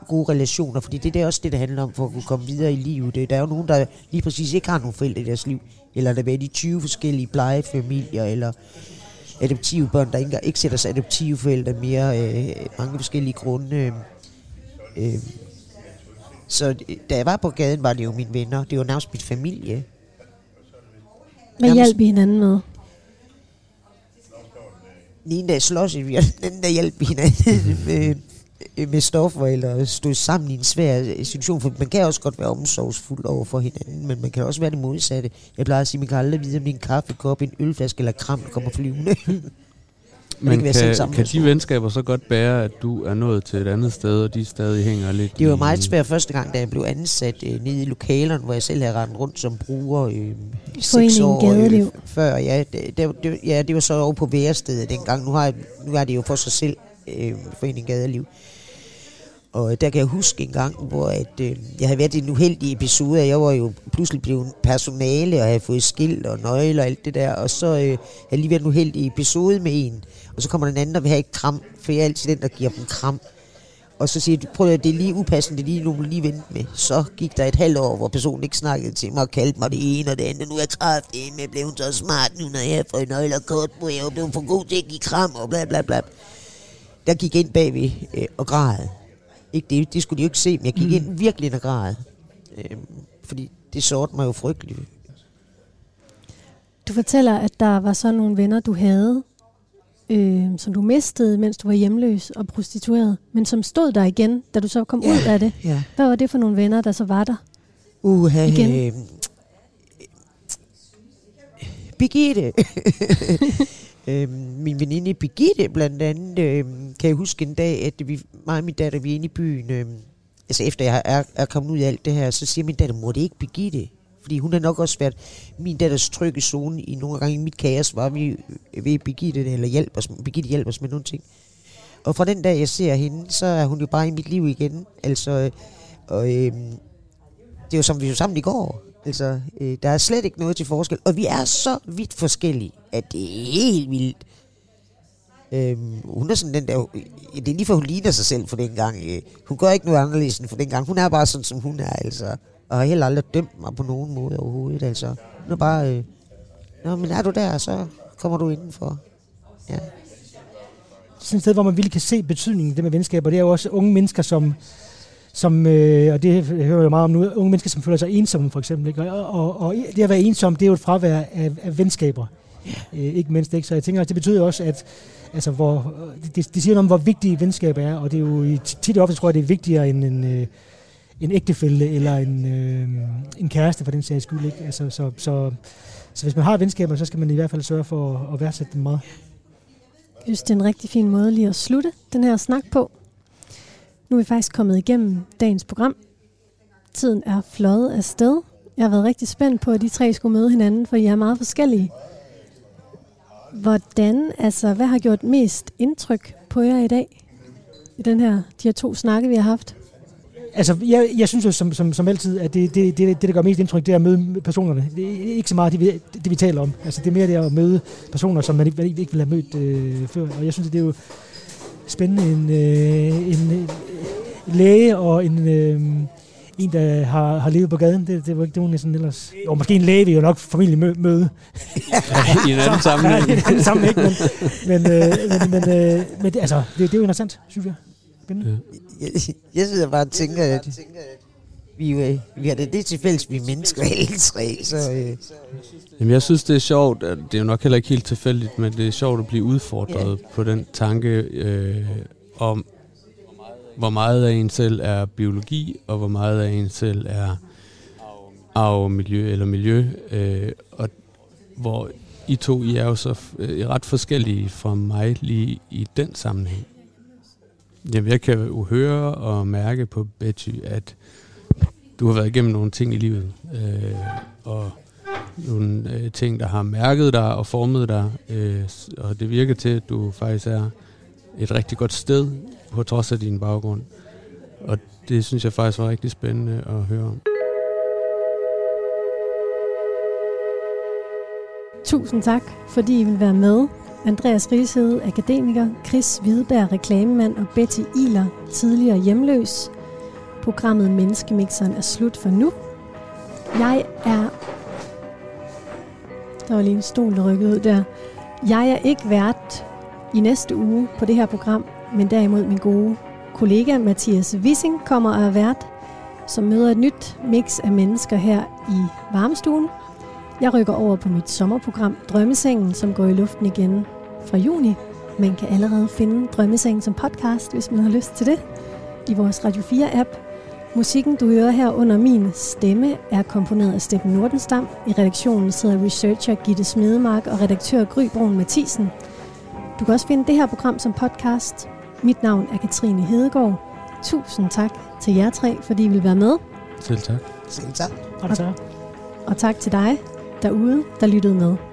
gode relationer, fordi det, det er også det, det handler om for at kunne komme videre i livet. Der er jo nogen, der lige præcis ikke har nogen forældre i deres liv, eller der er de tyve forskellige plejefamilier, eller adoptive børn, der ikke, ikke sætter sig adoptive forældre mere, øh, mange forskellige grunde. Øh, øh. Så da jeg var på gaden, var det jo mine venner. Det var nærmest min familie. Hvad hjalp I hinanden med? Den ene dag slås vi, og den anden dag hjalp vi hinanden med med stoffer, eller stå sammen i en svær situation, for man kan også godt være omsorgsfuld over for hinanden, men man kan også være det modsatte. Jeg plejer at sige, man kan aldrig vide, om det er en kaffekop, en ølflaske eller kram, der kommer flyvende. Men ikke kan, kan de venskaber så godt bære, at du er nået til et andet sted, og de stadig hænger lidt? Det var meget svært første gang, da jeg blev ansat øh, nede i lokalerne, hvor jeg selv havde rendt rundt som bruger øh, i seks år øh, før. Ja det, det, ja, det var så over på værestedet dengang. Nu har jeg, nu er det jo for sig selv, øh, Foreningen Gadeliv. Og der kan jeg huske en gang, hvor at, øh, jeg havde været i en uheldig episode, og jeg var jo pludselig blevet personale, og havde fået skilt og nøgler og alt det der, og så øh, havde jeg lige været en uheldig episode med en, og så kommer den anden, der vil have et kram, for jeg er altid den, der giver dem kram. Og så siger jeg, prøv at det er lige upassende, det er lige nu, man lige vente med. Så gik der et halvt år, hvor personen ikke snakkede til mig og kaldte mig det ene og det andet. Nu er jeg kraftedeme, blev hun så smart nu, når jeg får nøgler og kort på, jeg blev for god til at give kram og bla bla bla. Der gik ind bagved øh, og græd. Ikke det, det skulle de jo ikke se, men jeg gik ind virkelig og græd. Øhm, fordi det sårte mig jo frygteligt. Du fortæller, at der var så nogle venner, du havde, øh, som du mistede, mens du var hjemløs og prostitueret, men som stod der igen, da du så kom ja, ud af det. Ja. Hvad var det for nogle venner, der så var der? Uha, igen? Øh, Birgitte. Øh, min veninde Birgitte blandt andet, øh, kan jeg huske en dag, at vi, mig og min datter, vi er inde i byen, øh, altså efter jeg er, er kommet ud af alt det her, så siger min datter, mor, det er ikke Birgitte, fordi hun har nok også været min datters trygge zone i nogle gange i mit kaos, var vi ved Birgitte, eller hjælp os, Birgitte hjælper os med nogle ting. Og fra den dag, jeg ser hende, så er hun jo bare i mit liv igen, altså, og øh, det er jo som vi jo sammen i går. Altså, øh, der er slet ikke noget til forskel. Og vi er så vidt forskellige, at det er helt vildt. Øhm, hun er sådan den der... Øh, det er lige for, hun ligner sig selv for den gang. Øh, hun gør ikke noget anderledes end for den gang. Hun er bare sådan, som hun er, altså. Og har heller aldrig dømt mig på nogen måde overhovedet, altså. Hun er bare... Øh, Nå, men er du der, så kommer du indenfor. Ja. Sådan et sted, hvor man virkelig kan se betydningen af det med venskaber, det er jo også unge mennesker, som... som, øh, og det hører jeg meget om nu, unge mennesker, som føler sig ensomme, for eksempel. Ikke? Og, og, og det at være ensom, det er jo et fravær af, af venskaber. Yeah. Øh, ikke mindst, ikke? Så jeg tænker, at det betyder også, at altså, hvor, det, det siger noget om, hvor vigtige venskaber er, og det er jo tit og ofte, tror jeg, det er vigtigere end en, en, en ægtefælle eller en, øh, en kæreste, for den sags skyld. Ikke? Altså, så, så, så hvis man har venskaber, så skal man i hvert fald sørge for at, at værdsætte dem meget. Jeg synes, det er en rigtig fin måde lige at slutte den her snak på. Nu er vi faktisk kommet igennem dagens program. Tiden er fløjet af sted. Jeg har været rigtig spændt på, at de tre skulle møde hinanden, for I er meget forskellige. Hvordan, altså, hvad har gjort mest indtryk på jer i dag? I den her, de her to snakke, vi har haft? Altså, jeg, jeg synes jo som, som, som altid, at det, det, det, det, der gør mest indtryk, det er at møde personerne. Det er ikke så meget det, vi, det, vi taler om. Altså, det er mere det at møde personer, som man ikke, man ikke ville have mødt øh, før. Og jeg synes, det er jo... spændende, en, øh, en, en læge og en, øh, en der har, har levet på gaden, det, det var ikke det, hun er sådan ellers... Jo, måske en læge vil jo nok familie møde. I en anden sammenhæng. Ja, i en anden sammenhæng, men, men, øh, men, men, øh, men det, altså, det, det er jo interessant, synes jeg. Spændende. Jeg, jeg sidder bare og tænker, at vi, øh, vi har det, det til fælles, vi er mennesker alle tre, så... Øh. Jamen, jeg synes, det er sjovt. Det er jo nok heller ikke helt tilfældigt, men det er sjovt at blive udfordret yeah. på den tanke øh, om, hvor meget af en selv er biologi, og hvor meget af en selv er arv, miljø eller miljø. Øh, og hvor I to, I er jo så øh, ret forskellige fra mig lige i den sammenhæng. Jamen, jeg kan jo høre og mærke på Betty, at du har været igennem nogle ting i livet, øh, og nogle øh, ting, der har mærket dig og formet dig, øh, og det virker til, at du faktisk er et rigtig godt sted, på trods af din baggrund. Og det synes jeg faktisk var rigtig spændende at høre om. Tusind tak, fordi I vil være med. Andreas Rigshed, akademiker, Chris Hvidberg, reklamemand, og Betty Iler, tidligere hjemløs. Programmet Menneskemixeren er slut for nu. Jeg er... Der var lige en stol, der rykkede ud der. Jeg er ikke vært i næste uge på det her program, men derimod min gode kollega Mathias Vissing kommer og er vært, som møder et nyt mix af mennesker her i varmestuen. Jeg rykker over på mit sommerprogram Drømmesengen, som går i luften igen fra juni. Man kan allerede finde Drømmesengen som podcast, hvis man har lyst til det, i vores Radio fire-app. Musikken, du hører her under min stemme, er komponeret af Steppen Nordenstam. I redaktionen sidder researcher Gitte Smedemark og redaktør Gry Brun Mathisen. Du kan også finde det her program som podcast. Mit navn er Katrine Hedegaard. Tusind tak til jer tre, fordi I vil være med. Selv tak. Selv tak. Og, og tak til dig derude, der lyttede med.